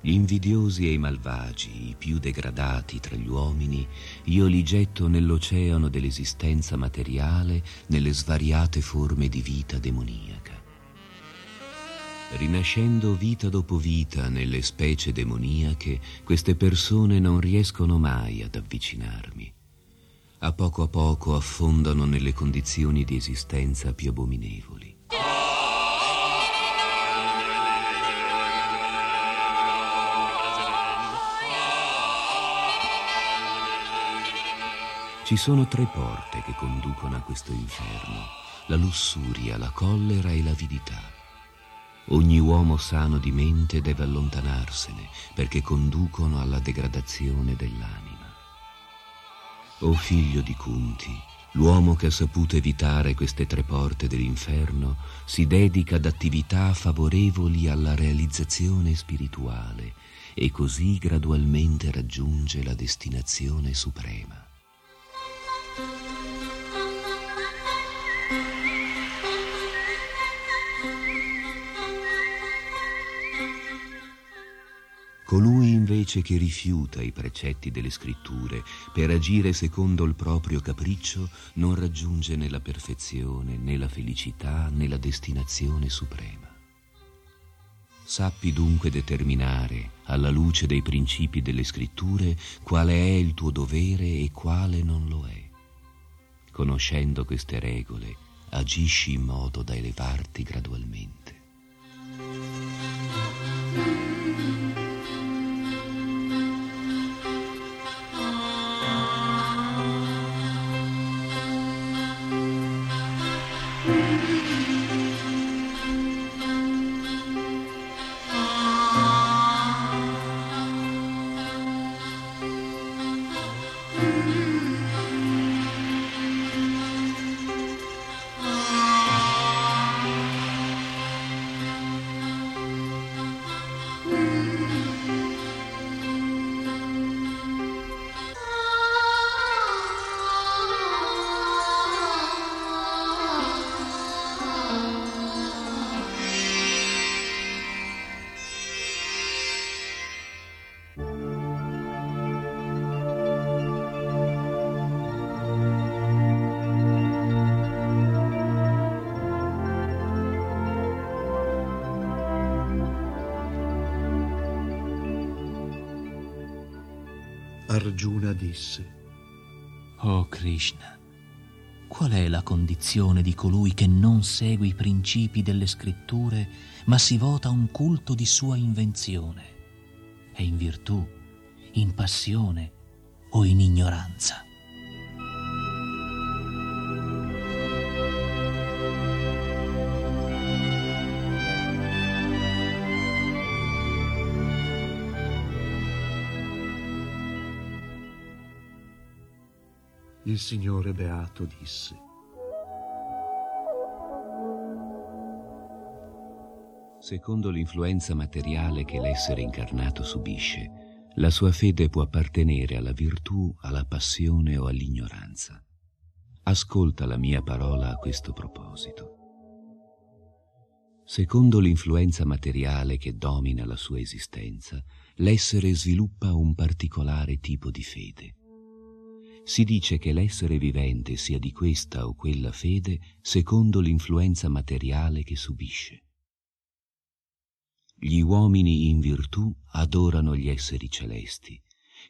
Gli invidiosi e i malvagi, i più degradati tra gli uomini, io li getto nell'oceano dell'esistenza materiale, nelle svariate forme di vita demoniaca. Rinascendo vita dopo vita nelle specie demoniache, queste persone non riescono mai ad avvicinarmi. A poco a poco affondano nelle condizioni di esistenza più abominevoli. Ci sono tre porte che conducono a questo inferno: la lussuria, la collera e l'avidità. Ogni uomo sano di mente deve allontanarsene perché conducono alla degradazione dell'anima. O figlio di Kunti, L'uomo che ha saputo evitare queste tre porte dell'inferno si dedica ad attività favorevoli alla realizzazione spirituale e così gradualmente raggiunge la destinazione suprema. Colui invece che rifiuta i precetti delle scritture per agire secondo il proprio capriccio non raggiunge né la perfezione, né la felicità, né la destinazione suprema. Sappi dunque determinare, alla luce dei principi delle scritture, quale è il tuo dovere e quale non lo è. Conoscendo queste regole, agisci in modo da elevarti gradualmente. Arjuna disse: «Oh Krishna, qual è la condizione di colui che non segue i principi delle scritture, ma si vota un culto di sua invenzione? È in virtù, in passione o in ignoranza?» Il Signore Beato disse: secondo l'influenza materiale che l'essere incarnato subisce, la sua fede può appartenere alla virtù, alla passione o all'ignoranza. Ascolta la mia parola a questo proposito. Secondo l'influenza materiale che domina la sua esistenza, l'essere sviluppa un particolare tipo di fede. Si dice che l'essere vivente sia di questa o quella fede secondo l'influenza materiale che subisce. Gli uomini in virtù adorano gli esseri celesti,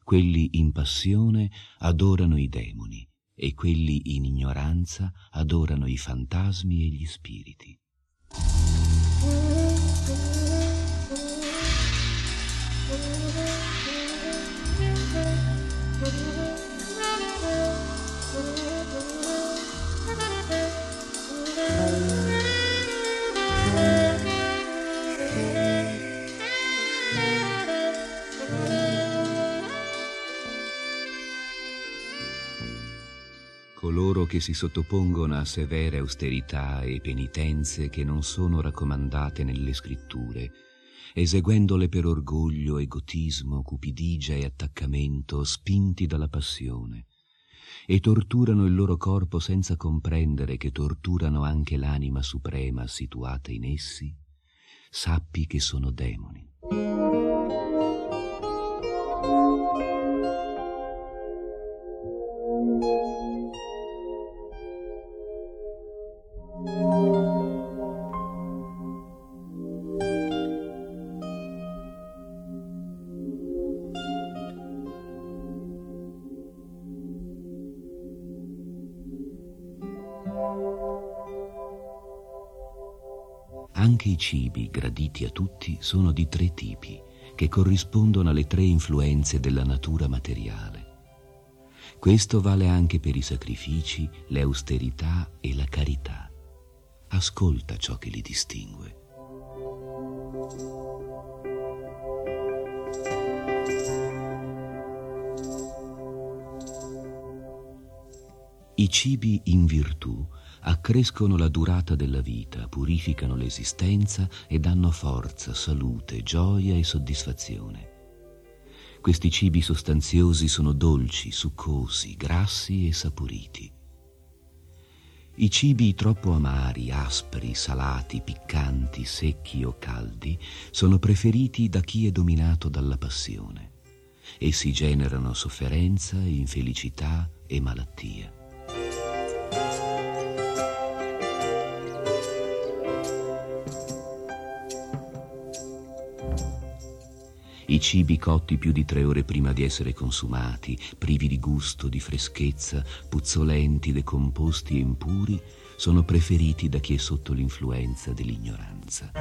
quelli in passione adorano i demoni e quelli in ignoranza adorano i fantasmi e gli spiriti. Coloro che si sottopongono a severe austerità e penitenze che non sono raccomandate nelle scritture, eseguendole per orgoglio, egotismo, cupidigia e attaccamento, spinti dalla passione, e torturano il loro corpo senza comprendere che torturano anche l'anima suprema situata in essi, sappi che sono demoni. Anche i cibi, graditi a tutti, sono di tre tipi, che corrispondono alle tre influenze della natura materiale. Questo vale anche per i sacrifici, le austerità e la carità. Ascolta ciò che li distingue. I cibi in virtù accrescono la durata della vita, purificano l'esistenza e danno forza, salute, gioia e soddisfazione. Questi cibi sostanziosi sono dolci, succosi, grassi e saporiti. I cibi troppo amari, aspri, salati, piccanti, secchi o caldi sono preferiti da chi è dominato dalla passione. Essi generano sofferenza, infelicità e malattia. I cibi cotti più di tre ore prima di essere consumati, privi di gusto, di freschezza, puzzolenti, decomposti e impuri, sono preferiti da chi è sotto l'influenza dell'ignoranza.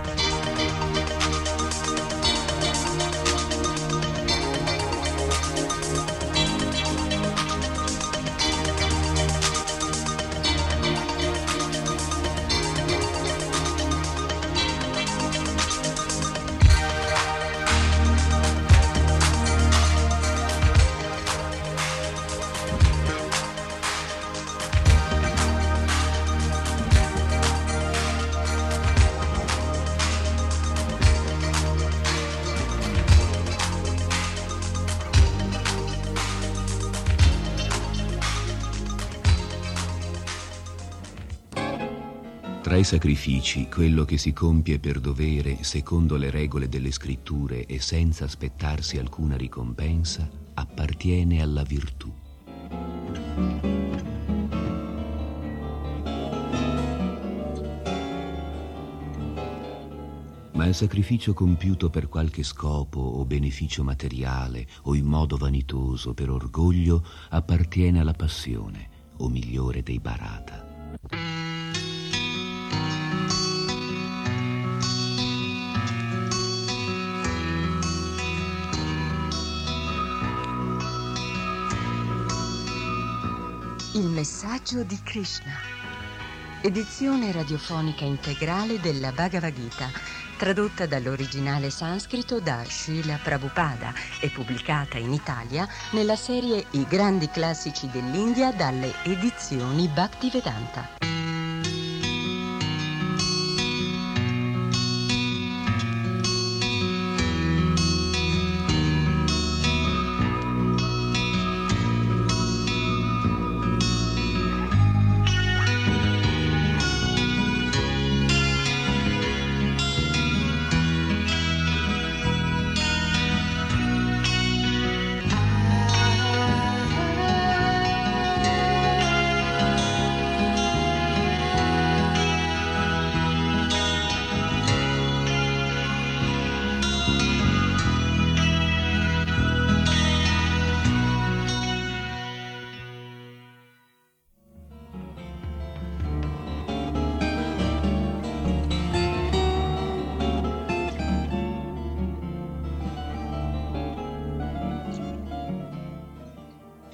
Tra i sacrifici, quello che si compie per dovere, secondo le regole delle scritture e senza aspettarsi alcuna ricompensa, appartiene alla virtù. Ma il sacrificio compiuto per qualche scopo o beneficio materiale o in modo vanitoso per orgoglio appartiene alla passione, o migliore dei Bharata. Il messaggio di Krishna. Edizione radiofonica integrale della Bhagavad Gita, tradotta dall'originale sanscrito da Srila Prabhupada e pubblicata in Italia nella serie I grandi classici dell'India dalle Edizioni Bhaktivedanta.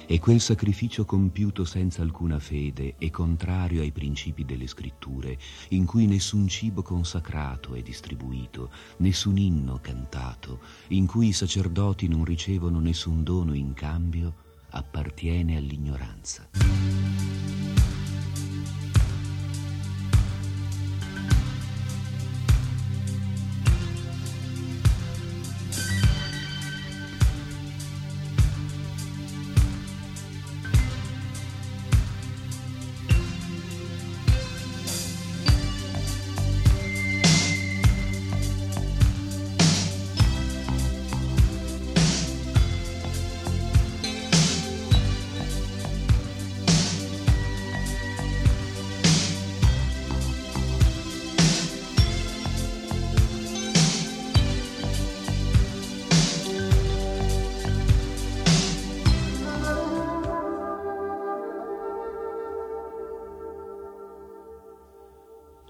E quel sacrificio compiuto senza alcuna fede e contrario ai principi delle scritture, in cui nessun cibo consacrato è distribuito, nessun inno cantato, in cui i sacerdoti non ricevono nessun dono in cambio, appartiene all'ignoranza.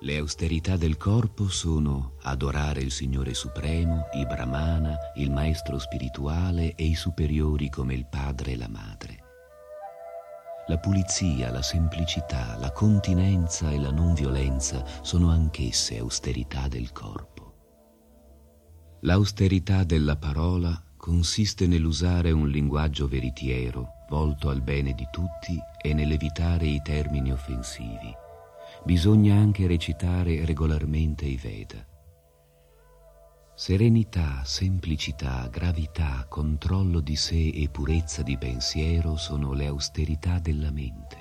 Le austerità del corpo sono adorare il Signore Supremo, i Brahmana, il Maestro spirituale e i superiori come il Padre e la Madre. La pulizia, la semplicità, la continenza e la non violenza sono anch'esse austerità del corpo. L'austerità della parola consiste nell'usare un linguaggio veritiero, volto al bene di tutti e nell'evitare i termini offensivi. Bisogna anche recitare regolarmente i Veda. Serenità, semplicità, gravità, controllo di sé e purezza di pensiero sono le austerità della mente.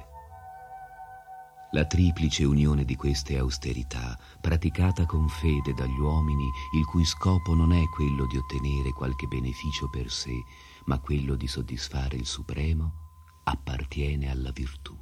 La triplice unione di queste austerità, praticata con fede dagli uomini, il cui scopo non è quello di ottenere qualche beneficio per sé, ma quello di soddisfare il Supremo, appartiene alla virtù.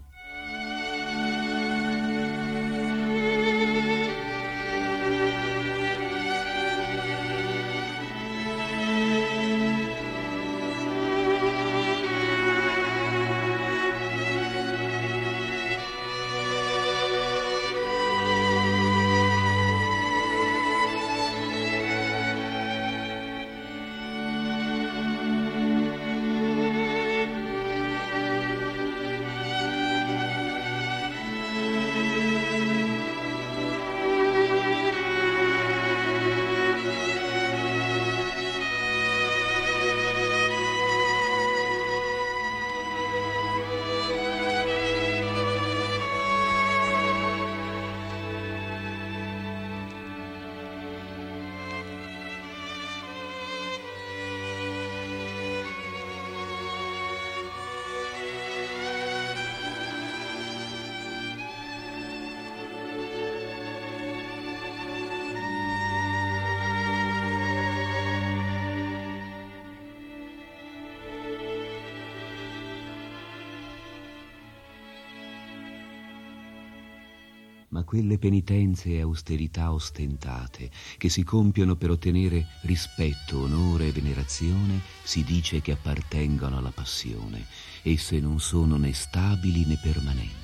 Ma quelle penitenze e austerità ostentate che si compiono per ottenere rispetto, onore e venerazione si dice che appartengano alla passione. Esse non sono né stabili né permanenti.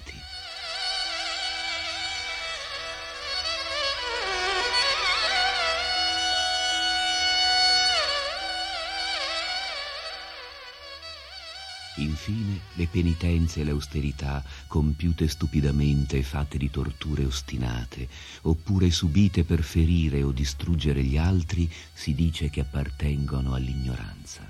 Infine, le penitenze e le austerità, compiute stupidamente e fatte di torture ostinate, oppure subite per ferire o distruggere gli altri, si dice che appartengono all'ignoranza.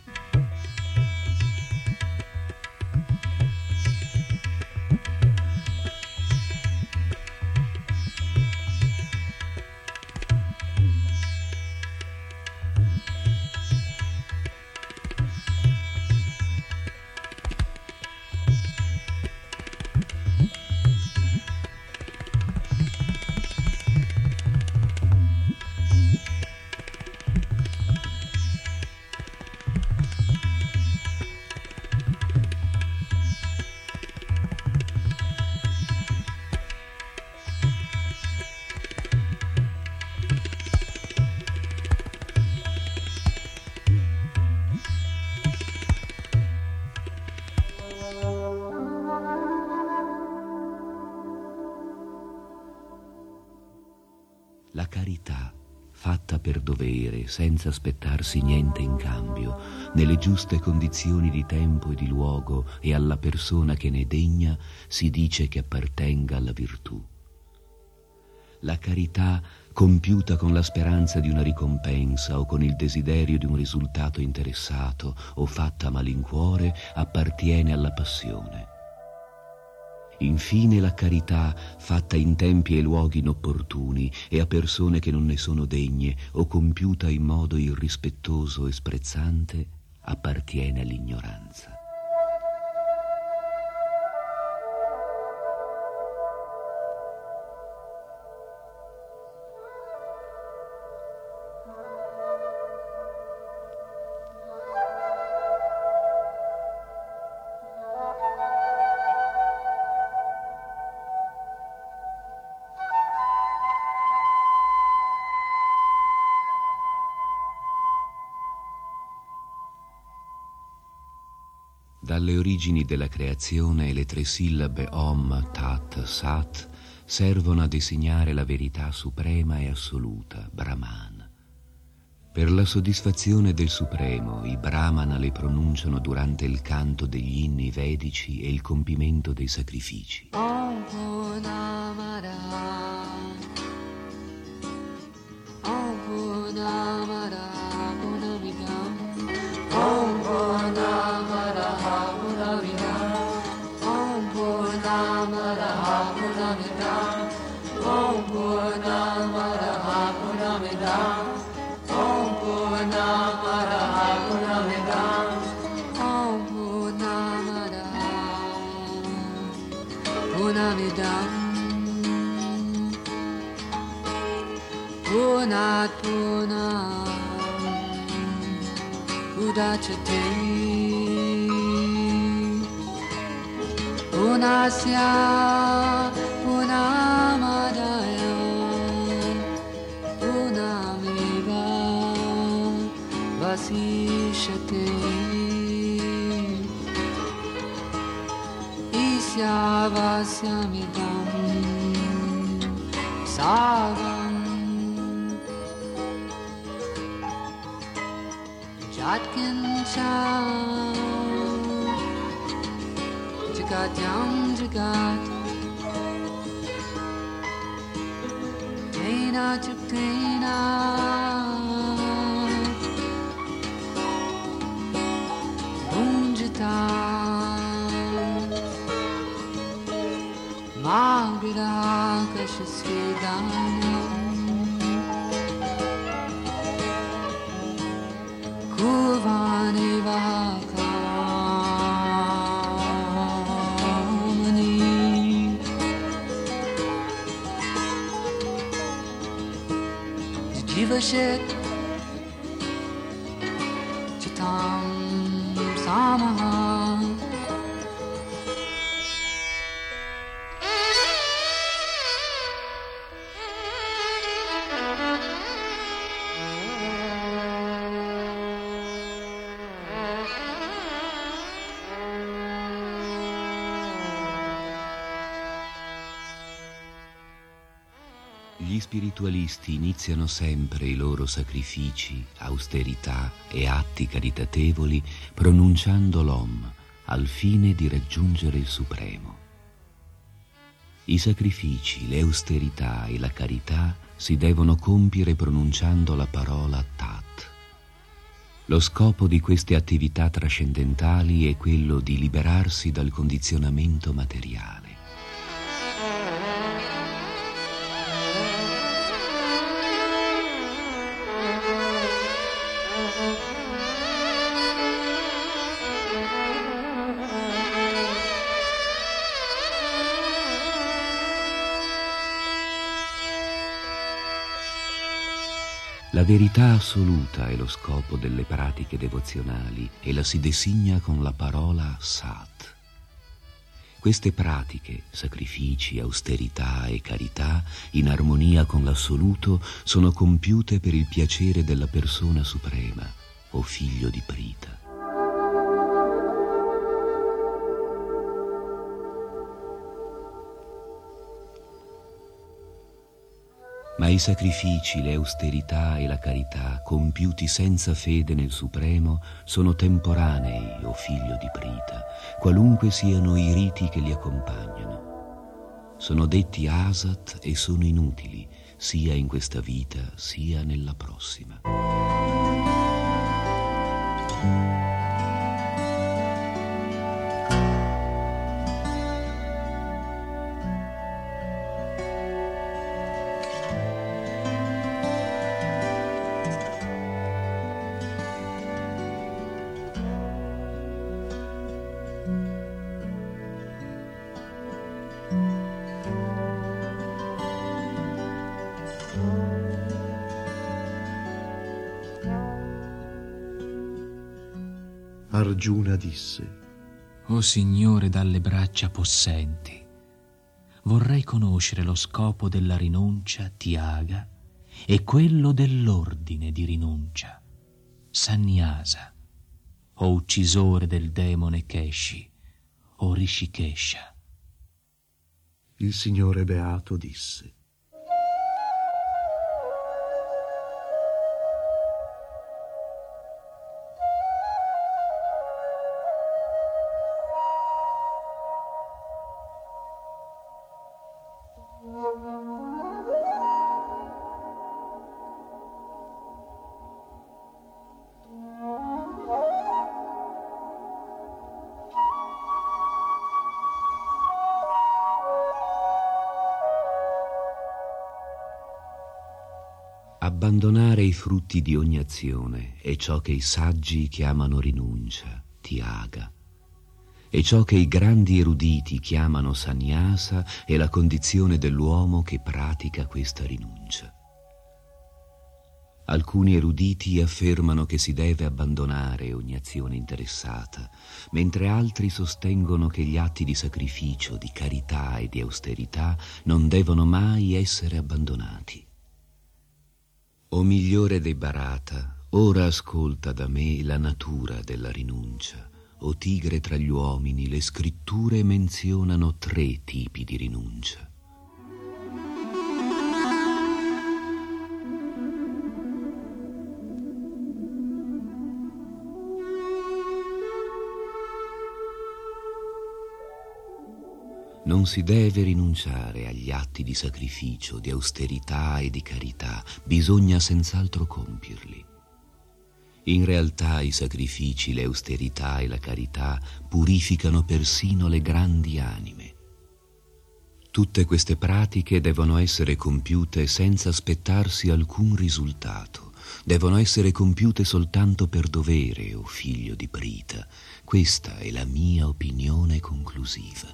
La carità, fatta per dovere, senza aspettarsi niente in cambio, nelle giuste condizioni di tempo e di luogo e alla persona che ne degna, si dice che appartenga alla virtù. La carità, compiuta con la speranza di una ricompensa o con il desiderio di un risultato interessato o fatta a malincuore, appartiene alla passione. Infine la carità, fatta in tempi e luoghi inopportuni e a persone che non ne sono degne o compiuta in modo irrispettoso e sprezzante, appartiene all'ignoranza. Dalle origini della creazione le tre sillabe Om, Tat, Sat servono a designare la verità suprema e assoluta, Brahman. Per la soddisfazione del Supremo, i Brahmana le pronunciano durante il canto degli inni vedici e il compimento dei sacrifici. Om Punamara, Om Punamara, Punamikam, Om Punamara. Oh boy. Punat punam udacchate punasya punamadaya punameva vasishate isya vasyamidam savam Atkinsa Jagatyam Jagat Tena Chaptena Bhunjata Magridakashasvedana Vanivakamani Jivashet Chitam Samaha Gli spiritualisti iniziano sempre i loro sacrifici, austerità e atti caritatevoli pronunciando l'Om al fine di raggiungere il Supremo. I sacrifici, le austerità e la carità si devono compiere pronunciando la parola Tat. Lo scopo di queste attività trascendentali è quello di liberarsi dal condizionamento materiale. La verità assoluta è lo scopo delle pratiche devozionali e la si designa con la parola Sat. Queste pratiche, sacrifici, austerità e carità, in armonia con l'assoluto, sono compiute per il piacere della persona suprema, o figlio di Prita. Ma i sacrifici, le austerità e la carità, compiuti senza fede nel Supremo, sono temporanei, o figlio di Prita, qualunque siano i riti che li accompagnano. Sono detti asat e sono inutili, sia in questa vita, sia nella prossima. Arjuna disse: «O Signore dalle braccia possenti, vorrei conoscere lo scopo della rinuncia tiaga e quello dell'ordine di rinuncia, sannyasa, o uccisore del demone Keshi, o Rishikesha». Il Signore Beato disse: abbandonare i frutti di ogni azione è ciò che i saggi chiamano rinuncia, tiaga, e ciò che i grandi eruditi chiamano sannyasa è la condizione dell'uomo che pratica questa rinuncia. Alcuni eruditi affermano che si deve abbandonare ogni azione interessata, mentre altri sostengono che gli atti di sacrificio, di carità e di austerità non devono mai essere abbandonati. O migliore dei Bharata, ora ascolta da me la natura della rinuncia. O tigre tra gli uomini, le scritture menzionano tre tipi di rinuncia. Non si deve rinunciare agli atti di sacrificio, di austerità e di carità, bisogna senz'altro compierli. In realtà i sacrifici, le austerità e la carità purificano persino le grandi anime. Tutte queste pratiche devono essere compiute senza aspettarsi alcun risultato, devono essere compiute soltanto per dovere, o figlio di Prita. Questa è la mia opinione conclusiva.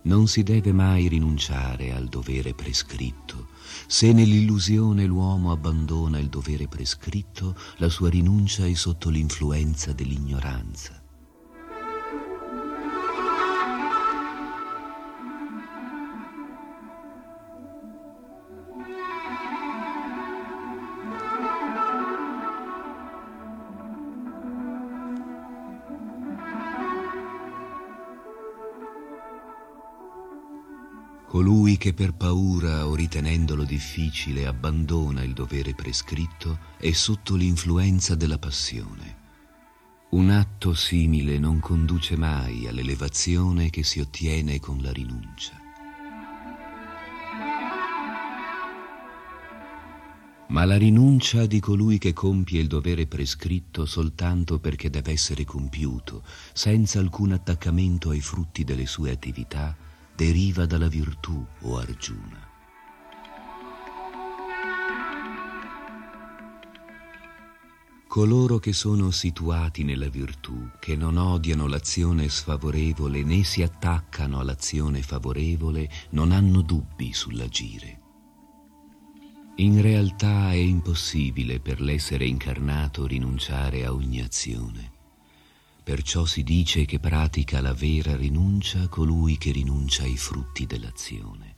Non si deve mai rinunciare al dovere prescritto. Se nell'illusione l'uomo abbandona il dovere prescritto, la sua rinuncia è sotto l'influenza dell'ignoranza. Colui che per paura o ritenendolo difficile abbandona il dovere prescritto è sotto l'influenza della passione. Un atto simile non conduce mai all'elevazione che si ottiene con la rinuncia. Ma la rinuncia di colui che compie il dovere prescritto soltanto perché deve essere compiuto, senza alcun attaccamento ai frutti delle sue attività, deriva dalla virtù, o Arjuna. Coloro che sono situati nella virtù, che non odiano l'azione sfavorevole né si attaccano all'azione favorevole, non hanno dubbi sull'agire. In realtà è impossibile per l'essere incarnato rinunciare a ogni azione. Perciò si dice che pratica la vera rinuncia colui che rinuncia ai frutti dell'azione.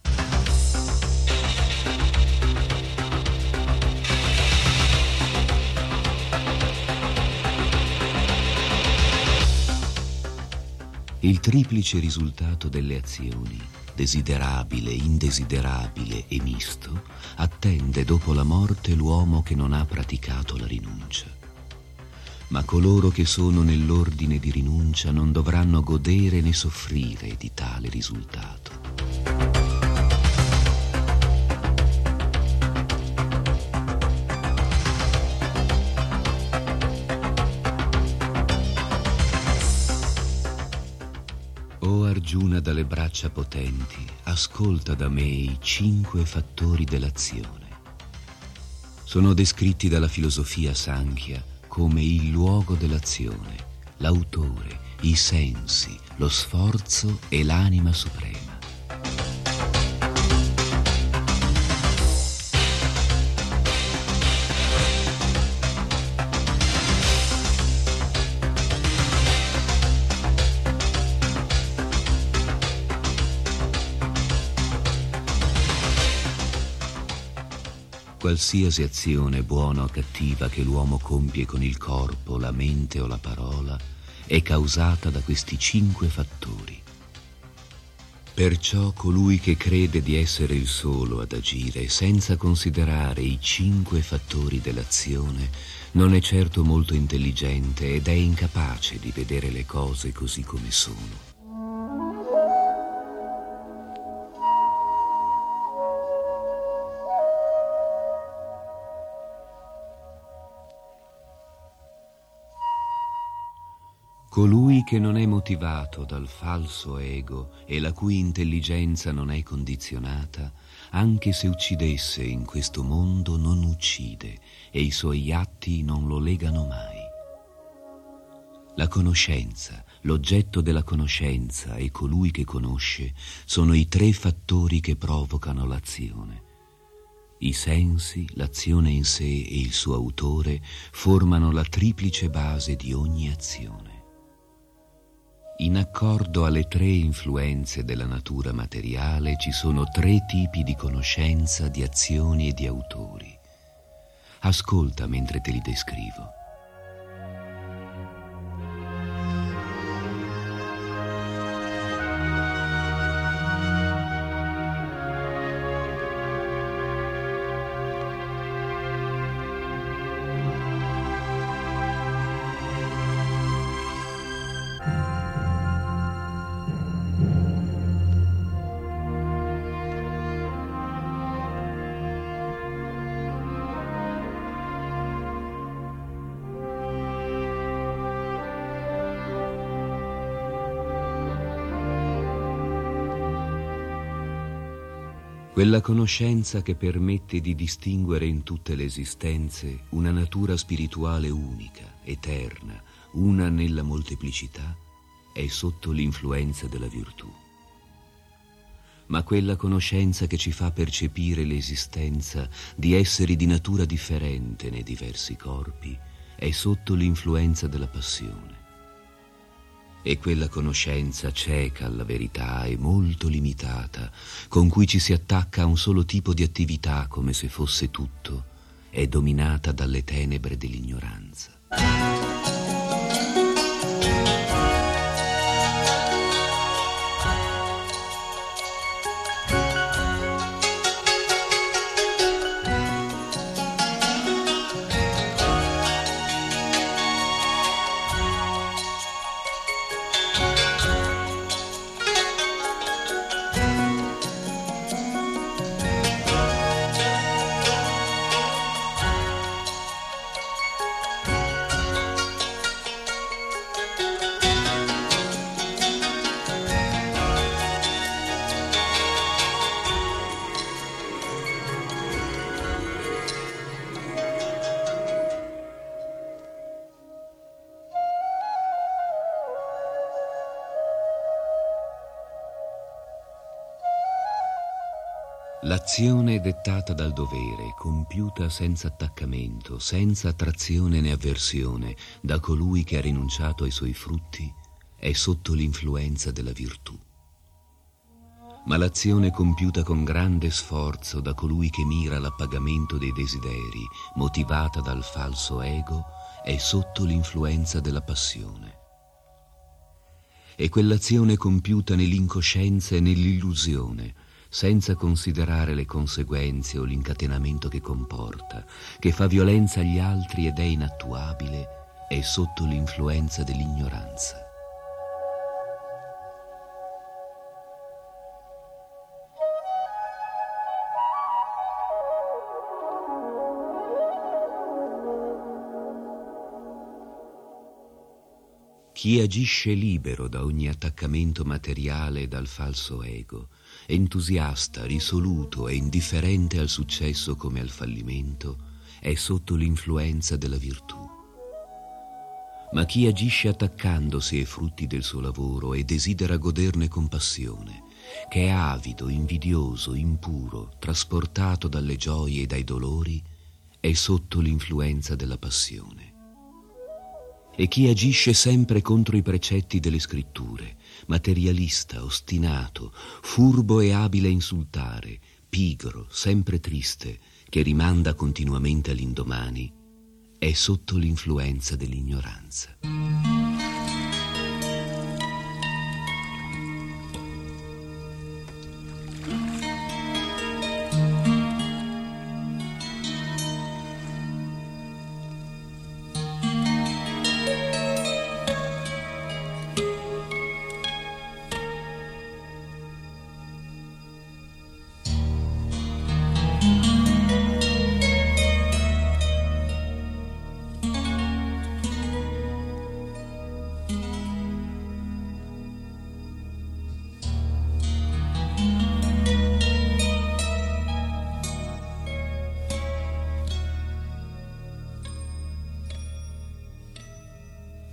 Il triplice risultato delle azioni, desiderabile, indesiderabile e misto, attende dopo la morte l'uomo che non ha praticato la rinuncia. Ma coloro che sono nell'ordine di rinuncia non dovranno godere né soffrire di tale risultato. O Arjuna dalle braccia potenti, ascolta da me i cinque fattori dell'azione. Sono descritti dalla filosofia Sankhya come il luogo dell'azione, l'autore, i sensi, lo sforzo e l'anima suprema. Qualsiasi azione buona o cattiva che l'uomo compie con il corpo, la mente o la parola è causata da questi cinque fattori. Perciò colui che crede di essere il solo ad agire senza considerare i cinque fattori dell'azione non è certo molto intelligente ed è incapace di vedere le cose così come sono. Colui che non è motivato dal falso ego e la cui intelligenza non è condizionata, anche se uccidesse in questo mondo non uccide e i suoi atti non lo legano mai. La conoscenza, l'oggetto della conoscenza e colui che conosce sono i tre fattori che provocano l'azione. I sensi, l'azione in sé e il suo autore formano la triplice base di ogni azione. In accordo alle tre influenze della natura materiale ci sono tre tipi di conoscenza, di azioni e di autori. Ascolta mentre te li descrivo. Quella conoscenza che permette di distinguere in tutte le esistenze una natura spirituale unica, eterna, una nella molteplicità, è sotto l'influenza della virtù. Ma quella conoscenza che ci fa percepire l'esistenza di esseri di natura differente nei diversi corpi è sotto l'influenza della passione. E quella conoscenza cieca alla verità e molto limitata, con cui ci si attacca a un solo tipo di attività come se fosse tutto, è dominata dalle tenebre dell'ignoranza. L'azione dettata dal dovere, compiuta senza attaccamento, senza attrazione né avversione, da colui che ha rinunciato ai suoi frutti, è sotto l'influenza della virtù. Ma l'azione compiuta con grande sforzo da colui che mira all'appagamento dei desideri, motivata dal falso ego, è sotto l'influenza della passione. E quell'azione compiuta nell'incoscienza e nell'illusione, senza considerare le conseguenze o l'incatenamento che comporta, che fa violenza agli altri ed è inattuabile, è sotto l'influenza dell'ignoranza. Chi agisce libero da ogni attaccamento materiale e dal falso ego, entusiasta, risoluto e indifferente al successo come al fallimento, è sotto l'influenza della virtù. Ma chi agisce attaccandosi ai frutti del suo lavoro e desidera goderne con passione, che è avido, invidioso, impuro, trasportato dalle gioie e dai dolori, è sotto l'influenza della passione. E chi agisce sempre contro i precetti delle scritture, materialista, ostinato, furbo e abile a insultare, pigro, sempre triste, che rimanda continuamente all'indomani, è sotto l'influenza dell'ignoranza.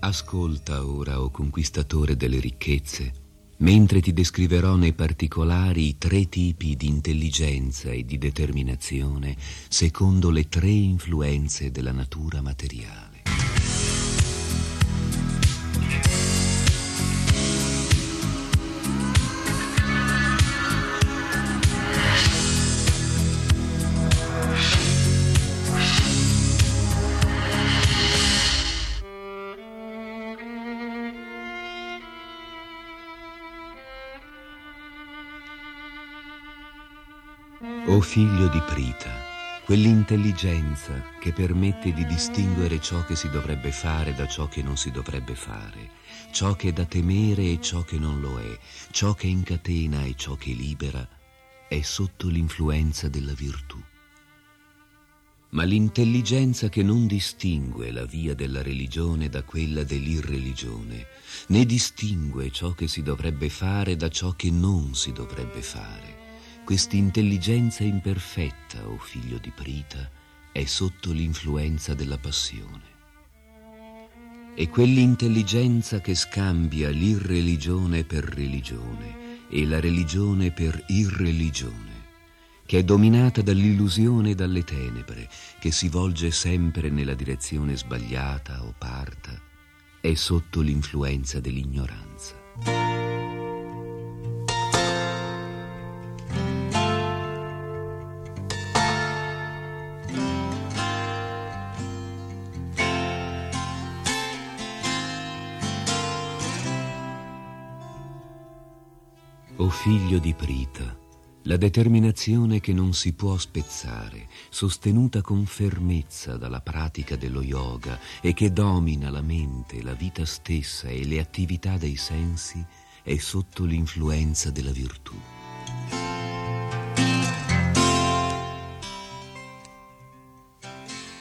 Ascolta ora, o conquistatore delle ricchezze, mentre ti descriverò nei particolari i tre tipi di intelligenza e di determinazione secondo le tre influenze della natura materiale. O figlio di Prita, quell'intelligenza che permette di distinguere ciò che si dovrebbe fare da ciò che non si dovrebbe fare, ciò che è da temere e ciò che non lo è, ciò che incatena e ciò che libera, è sotto l'influenza della virtù. Ma l'intelligenza che non distingue la via della religione da quella dell'irreligione, né distingue ciò che si dovrebbe fare da ciò che non si dovrebbe fare, quest'intelligenza imperfetta, o figlio di Prita, è sotto l'influenza della passione. E quell'intelligenza che scambia l'irreligione per religione e la religione per irreligione, che è dominata dall'illusione e dalle tenebre, che si volge sempre nella direzione sbagliata o parta, è sotto l'influenza dell'ignoranza. O figlio di Prita, la determinazione che non si può spezzare, sostenuta con fermezza dalla pratica dello yoga e che domina la mente, la vita stessa e le attività dei sensi, è sotto l'influenza della virtù.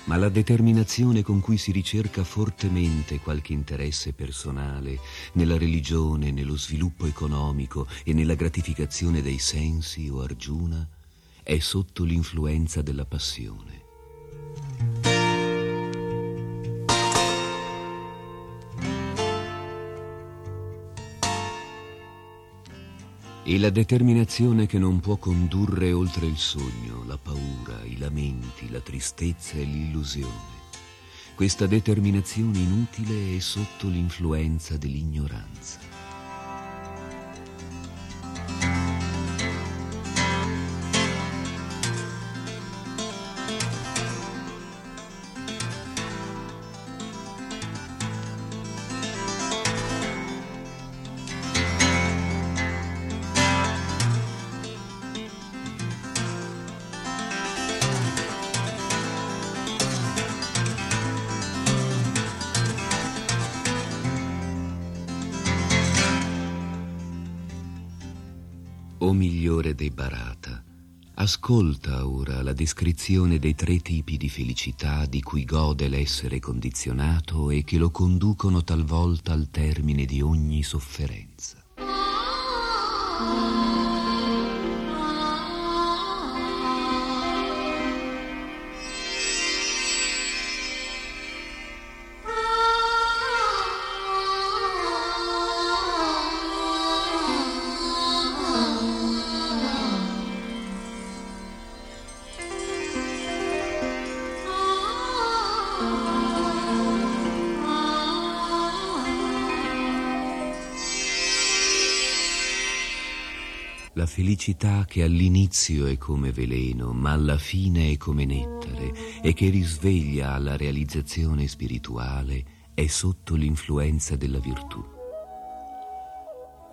Ma la determinazione con cui si ricerca fortemente qualche interesse personale nella religione, nello sviluppo economico e nella gratificazione dei sensi, o Arjuna, è sotto l'influenza della passione. E la determinazione che non può condurre oltre il sogno, la paura, i lamenti, la tristezza e l'illusione. Questa determinazione inutile è sotto l'influenza dell'ignoranza. Dei Bharata, ascolta ora la descrizione dei tre tipi di felicità di cui gode l'essere condizionato e che lo conducono talvolta al termine di ogni sofferenza. La felicità che all'inizio è come veleno, ma alla fine è come nettare, e che risveglia alla realizzazione spirituale, è sotto l'influenza della virtù.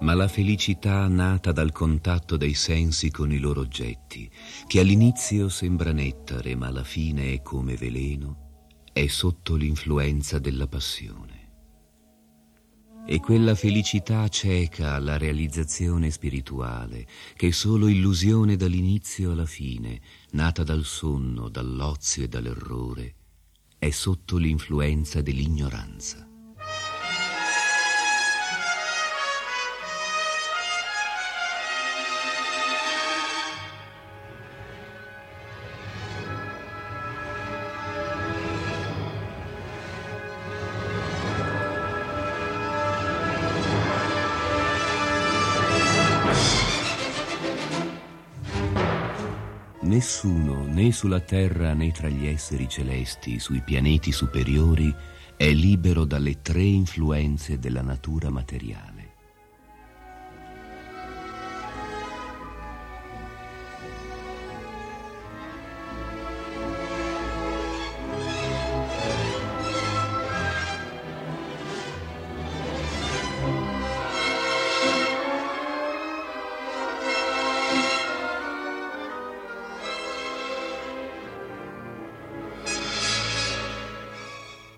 Ma la felicità nata dal contatto dei sensi con i loro oggetti, che all'inizio sembra nettare, ma alla fine è come veleno, è sotto l'influenza della passione. E quella felicità cieca alla realizzazione spirituale, che è solo illusione dall'inizio alla fine, nata dal sonno, dall'ozio e dall'errore, è sotto l'influenza dell'ignoranza. Nessuno, né sulla terra né tra gli esseri celesti, sui pianeti superiori, è libero dalle tre influenze della natura materiale.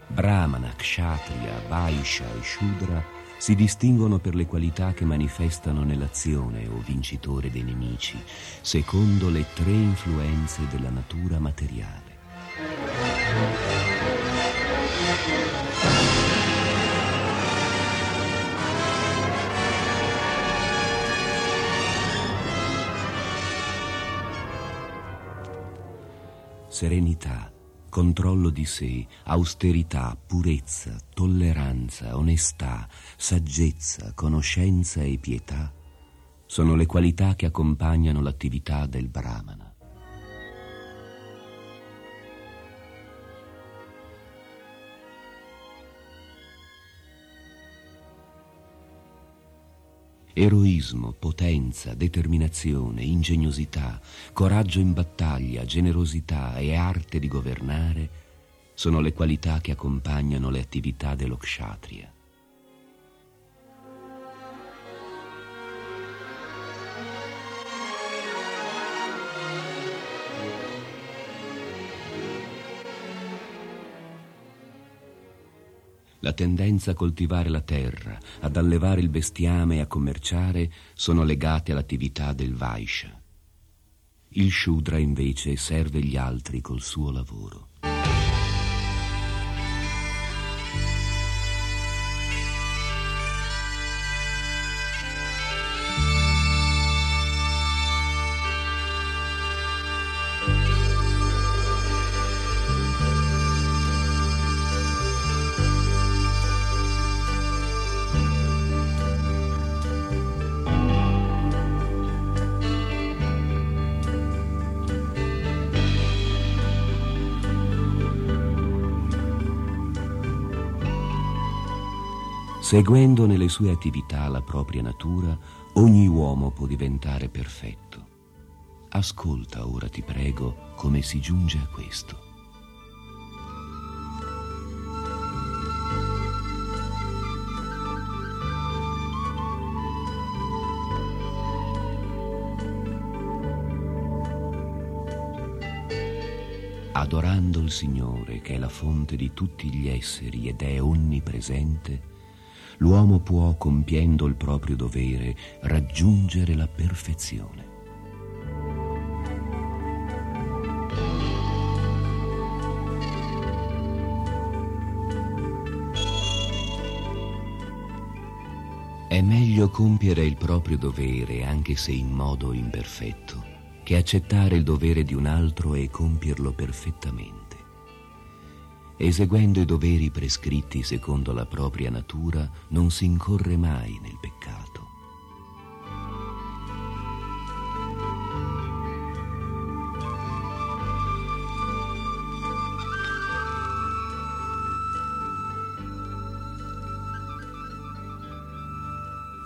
Brahmana, kshatriya, vaishya e shudra si distinguono per le qualità che manifestano nell'azione o vincitore dei nemici, secondo le tre influenze della natura materiale. Serenità, controllo di sé, austerità, purezza, tolleranza, onestà, saggezza, conoscenza e pietà sono le qualità che accompagnano l'attività del Brahmana. Eroismo, potenza, determinazione, ingegnosità, coraggio in battaglia, generosità e arte di governare sono le qualità che accompagnano le attività dello kshatriya. La tendenza a coltivare la terra, ad allevare il bestiame e a commerciare sono legate all'attività del Vaishya. Il Shudra invece serve gli altri col suo lavoro. Seguendo nelle sue attività la propria natura, ogni uomo può diventare perfetto. Ascolta ora, ti prego, come si giunge a questo. Adorando il Signore, che è la fonte di tutti gli esseri ed è onnipresente, l'uomo può, compiendo il proprio dovere, raggiungere la perfezione. È meglio compiere il proprio dovere, anche se in modo imperfetto, che accettare il dovere di un altro e compierlo perfettamente. Eseguendo i doveri prescritti secondo la propria natura, non si incorre mai nel peccato.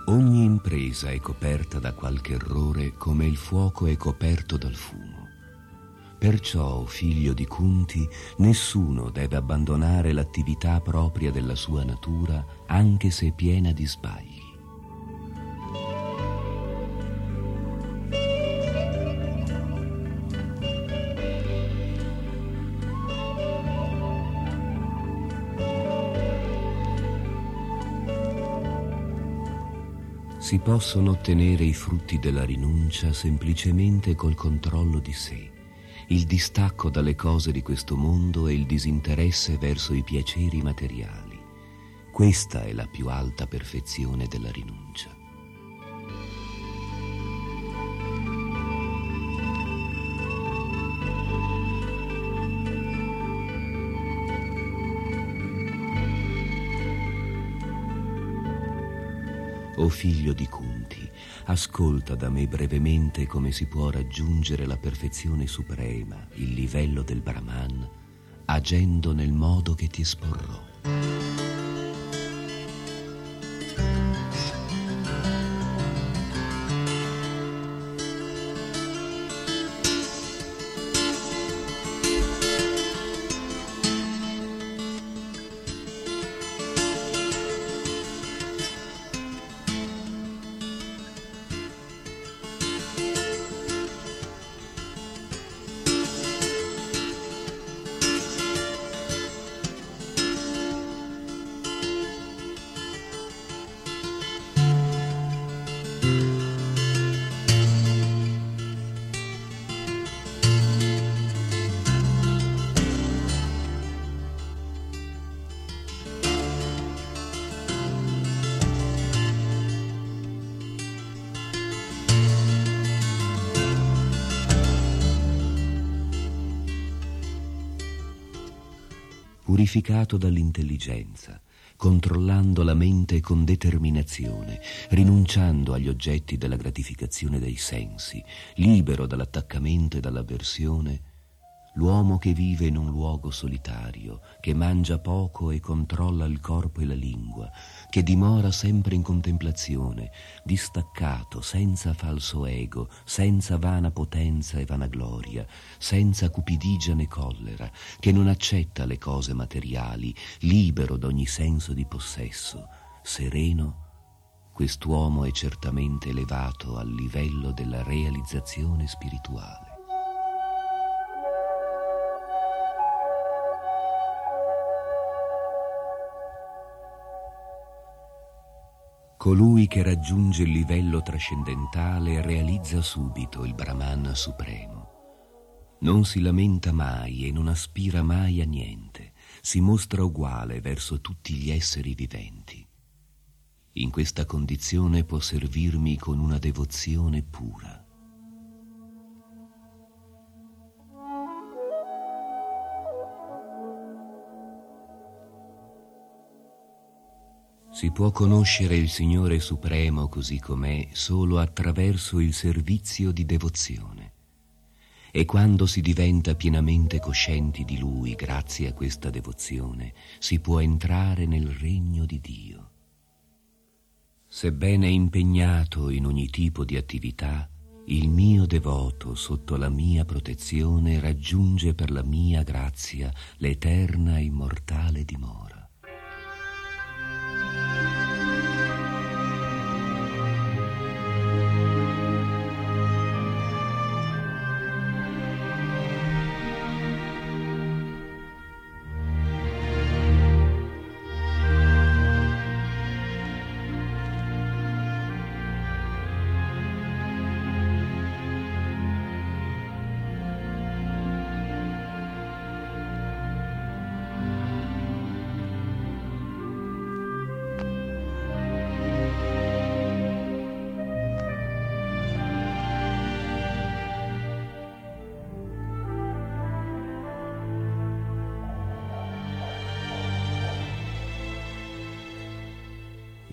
Ogni impresa è coperta da qualche errore come il fuoco è coperto dal fumo. Perciò, figlio di Kunti, nessuno deve abbandonare l'attività propria della sua natura, anche se piena di sbagli. Si possono ottenere i frutti della rinuncia semplicemente col controllo di sé, il distacco dalle cose di questo mondo e il disinteresse verso i piaceri materiali. Questa è la più alta perfezione della rinuncia. O figlio di Kunti, Ascolta da me brevemente come si può raggiungere la perfezione suprema, il livello del Brahman, agendo nel modo che ti esporrò. Purificato dall'intelligenza, controllando la mente con determinazione, rinunciando agli oggetti della gratificazione dei sensi, libero dall'attaccamento e dall'avversione, l'uomo che vive in un luogo solitario, che mangia poco e controlla il corpo e la lingua, che dimora sempre in contemplazione, distaccato, senza falso ego, senza vana potenza e vanagloria, senza cupidigia né collera, che non accetta le cose materiali, libero da ogni senso di possesso, sereno, quest'uomo è certamente elevato al livello della realizzazione spirituale. Colui che raggiunge il livello trascendentale realizza subito il Brahman supremo. Non si lamenta mai e non aspira mai a niente, si mostra uguale verso tutti gli esseri viventi. In questa condizione può servirmi con una devozione pura. Si può conoscere il Signore Supremo così com'è solo attraverso il servizio di devozione. E quando si diventa pienamente coscienti di Lui grazie a questa devozione, si può entrare nel regno di Dio. Sebbene impegnato in ogni tipo di attività, il mio devoto sotto la mia protezione raggiunge per la mia grazia l'eterna e immortale dimora.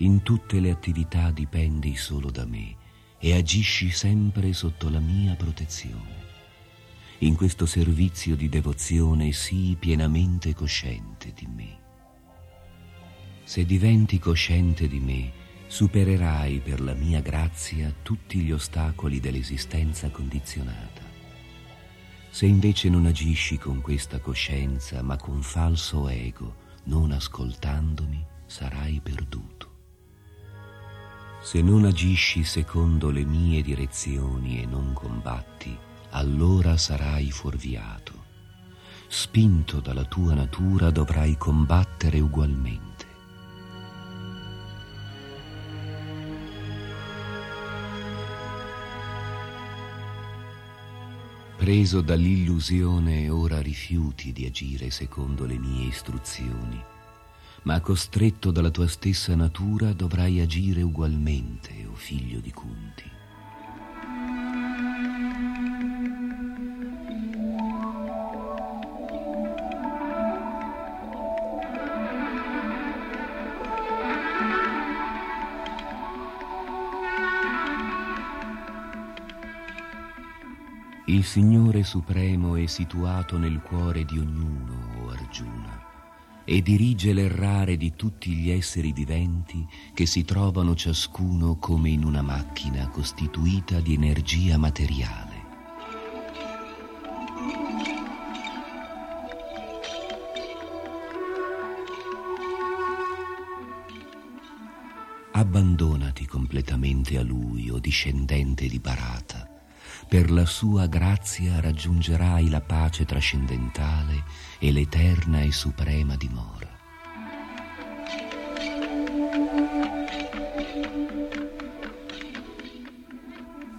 In tutte le attività dipendi solo da me e agisci sempre sotto la mia protezione. In questo servizio di devozione sii pienamente cosciente di me. Se diventi cosciente di me, supererai per la mia grazia tutti gli ostacoli dell'esistenza condizionata. Se invece non agisci con questa coscienza, ma con falso ego, non ascoltandomi, sarai perduto. Se non agisci secondo le mie direzioni e non combatti, allora sarai fuorviato. Spinto dalla tua natura dovrai combattere ugualmente. Preso dall'illusione, ora rifiuti di agire secondo le mie istruzioni. Ma costretto dalla tua stessa natura dovrai agire ugualmente, o figlio di Kunti. Il Signore Supremo è situato nel cuore di ognuno, o Arjuna, e dirige l'errare di tutti gli esseri viventi che si trovano ciascuno come in una macchina costituita di energia materiale. Abbandonati completamente a Lui, o discendente di Bharata. Per la sua grazia raggiungerai la pace trascendentale e l'eterna e suprema dimora.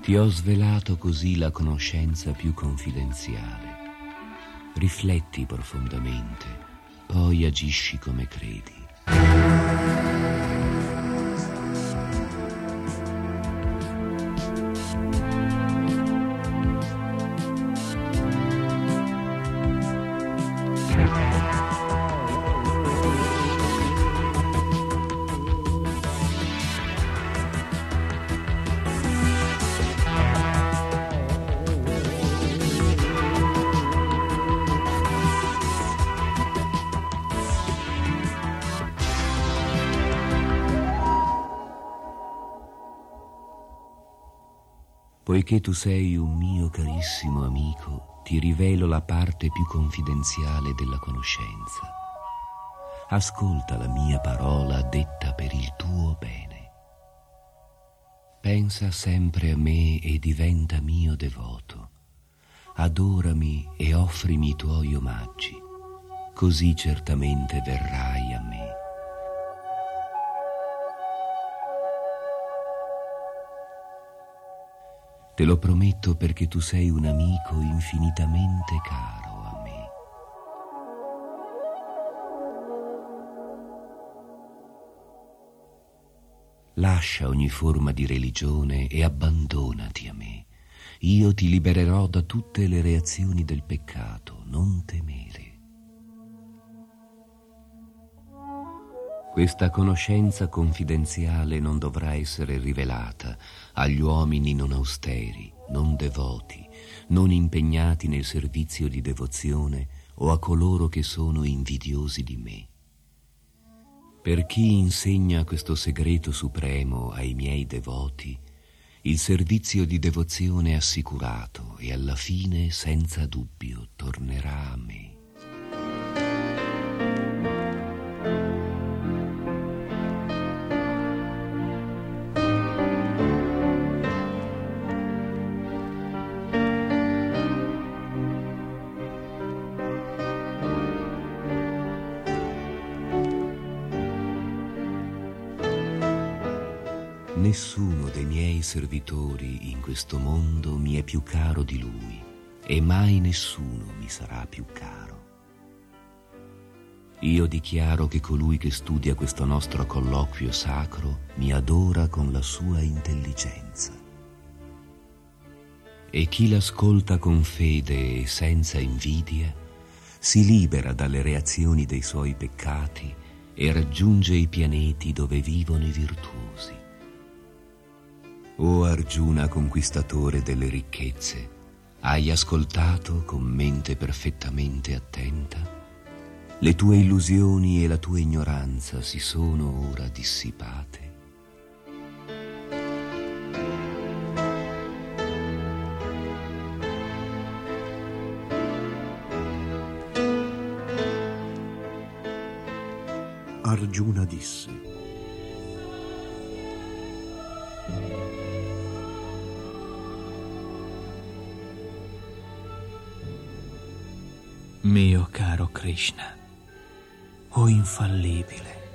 Ti ho svelato così la conoscenza più confidenziale. Rifletti profondamente, poi agisci come credi. Poiché tu sei un mio carissimo amico, ti rivelo la parte più confidenziale della conoscenza. Ascolta la mia parola detta per il tuo bene. Pensa sempre a me e diventa mio devoto. Adorami e offrimi i tuoi omaggi, così certamente verrai a me. Te lo prometto perché tu sei un amico infinitamente caro a me. Lascia ogni forma di religione e abbandonati a me. Io ti libererò da tutte le reazioni del peccato, non temere. Questa conoscenza confidenziale non dovrà essere rivelata agli uomini non austeri, non devoti, non impegnati nel servizio di devozione o a coloro che sono invidiosi di me. Per chi insegna questo segreto supremo ai miei devoti, il servizio di devozione è assicurato e alla fine, senza dubbio, tornerà a me. Nessuno dei miei servitori in questo mondo mi è più caro di lui e mai nessuno mi sarà più caro. Io dichiaro che colui che studia questo nostro colloquio sacro mi adora con la sua intelligenza. E chi l'ascolta con fede e senza invidia si libera dalle reazioni dei suoi peccati e raggiunge i pianeti dove vivono i virtuosi. O Arjuna, conquistatore delle ricchezze, hai ascoltato con mente perfettamente attenta? Le tue illusioni e la tua ignoranza si sono ora dissipate? Arjuna disse: mio caro Krishna, o infallibile,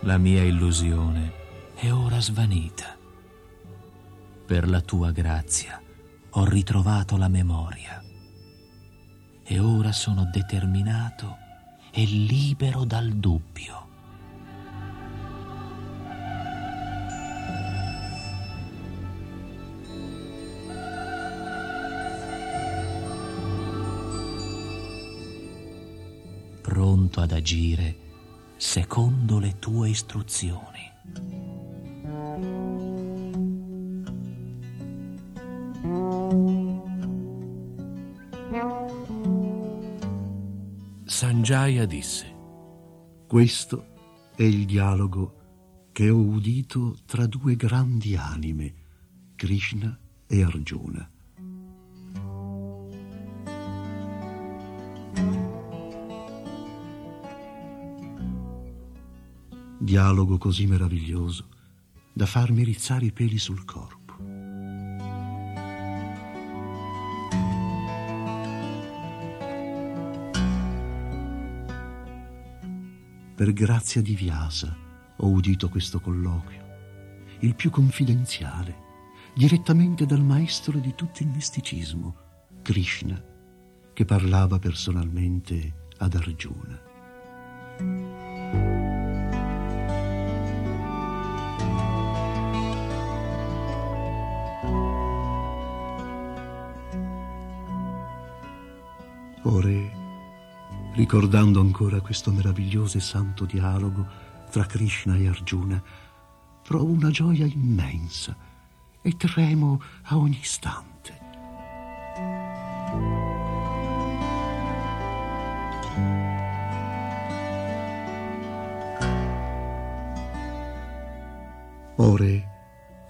la mia illusione è ora svanita. Per la tua grazia ho ritrovato la memoria e ora sono determinato e libero dal dubbio. Pronto ad agire secondo le tue istruzioni. Sanjaya disse: questo è il dialogo che ho udito tra due grandi anime, Krishna e Arjuna. Dialogo così meraviglioso da farmi rizzare i peli sul corpo. Per grazia di Vyasa ho udito questo colloquio, il più confidenziale, direttamente dal maestro di tutto il misticismo, Krishna, che parlava personalmente ad Arjuna. Ora, ricordando ancora questo meraviglioso e santo dialogo tra Krishna e Arjuna, provo una gioia immensa e tremo a ogni istante. Ora,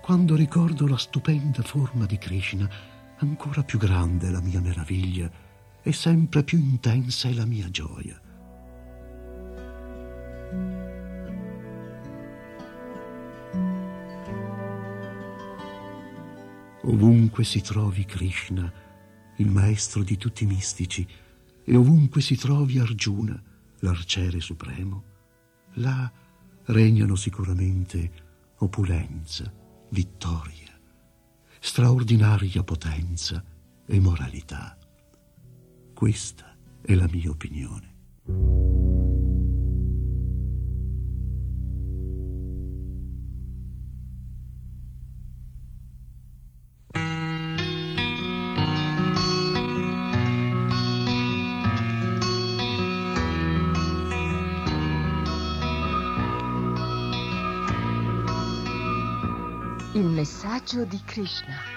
quando ricordo la stupenda forma di Krishna, ancora più grande è la mia meraviglia e sempre più intensa è la mia gioia. Ovunque si trovi Krishna, il maestro di tutti i mistici, e ovunque si trovi Arjuna, l'arciere supremo, là regnano sicuramente opulenza, vittoria, straordinaria potenza e moralità. Questa è la mia opinione. Il messaggio di Krishna.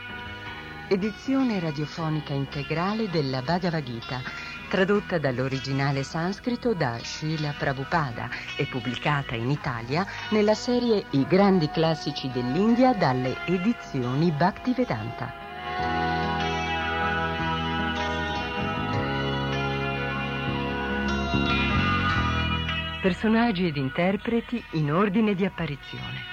Edizione radiofonica integrale della Bhagavad Gita, tradotta dall'originale sanscrito da Srila Prabhupada e pubblicata in Italia nella serie I grandi classici dell'India dalle Edizioni Bhaktivedanta. Personaggi ed interpreti in ordine di apparizione.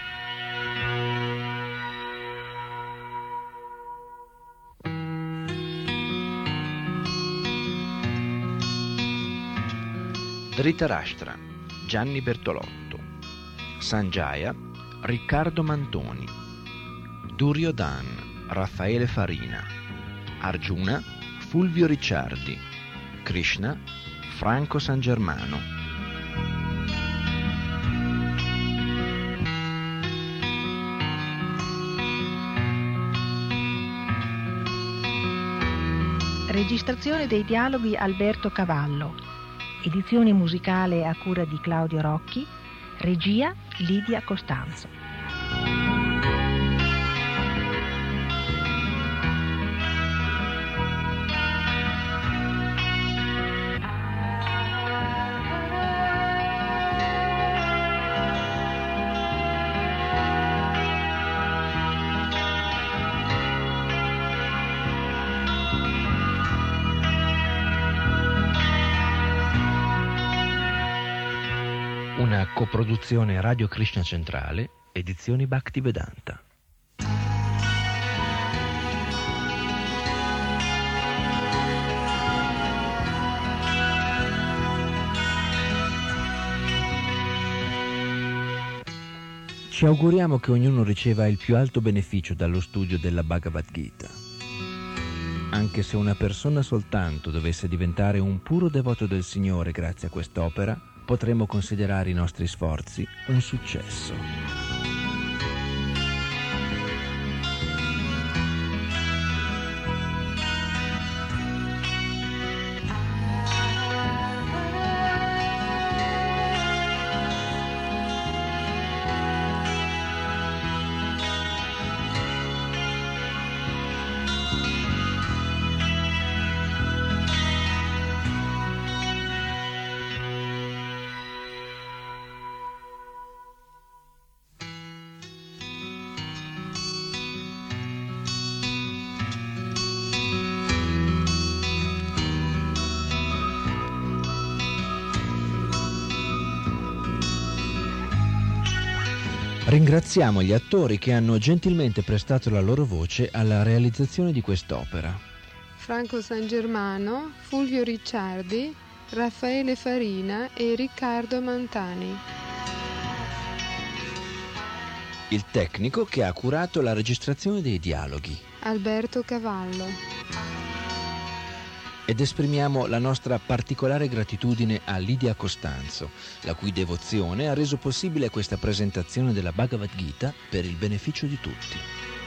Dhritarashtra, Gianni Bertolotto. Sanjaya, Riccardo Mantoni. Duryodhana, Raffaele Farina. Arjuna, Fulvio Ricciardi. Krishna, Franco San Germano. Registrazione dei dialoghi Alberto Cavallo. Edizione musicale a cura di Claudio Rocchi, regia Lidia Costanzo. Una coproduzione Radio Krishna Centrale, Edizioni Bhaktivedanta. Ci auguriamo che ognuno riceva il più alto beneficio dallo studio della Bhagavad Gita. Anche se una persona soltanto dovesse diventare un puro devoto del Signore grazie a quest'opera, potremmo considerare i nostri sforzi un successo. Ringraziamo gli attori che hanno gentilmente prestato la loro voce alla realizzazione di quest'opera. Franco San Germano, Fulvio Ricciardi, Raffaele Farina e Riccardo Mantoni. Il tecnico che ha curato la registrazione dei dialoghi, Alberto Cavallo. Ed esprimiamo la nostra particolare gratitudine a Lidia Costanzo, la cui devozione ha reso possibile questa presentazione della Bhagavad Gita per il beneficio di tutti.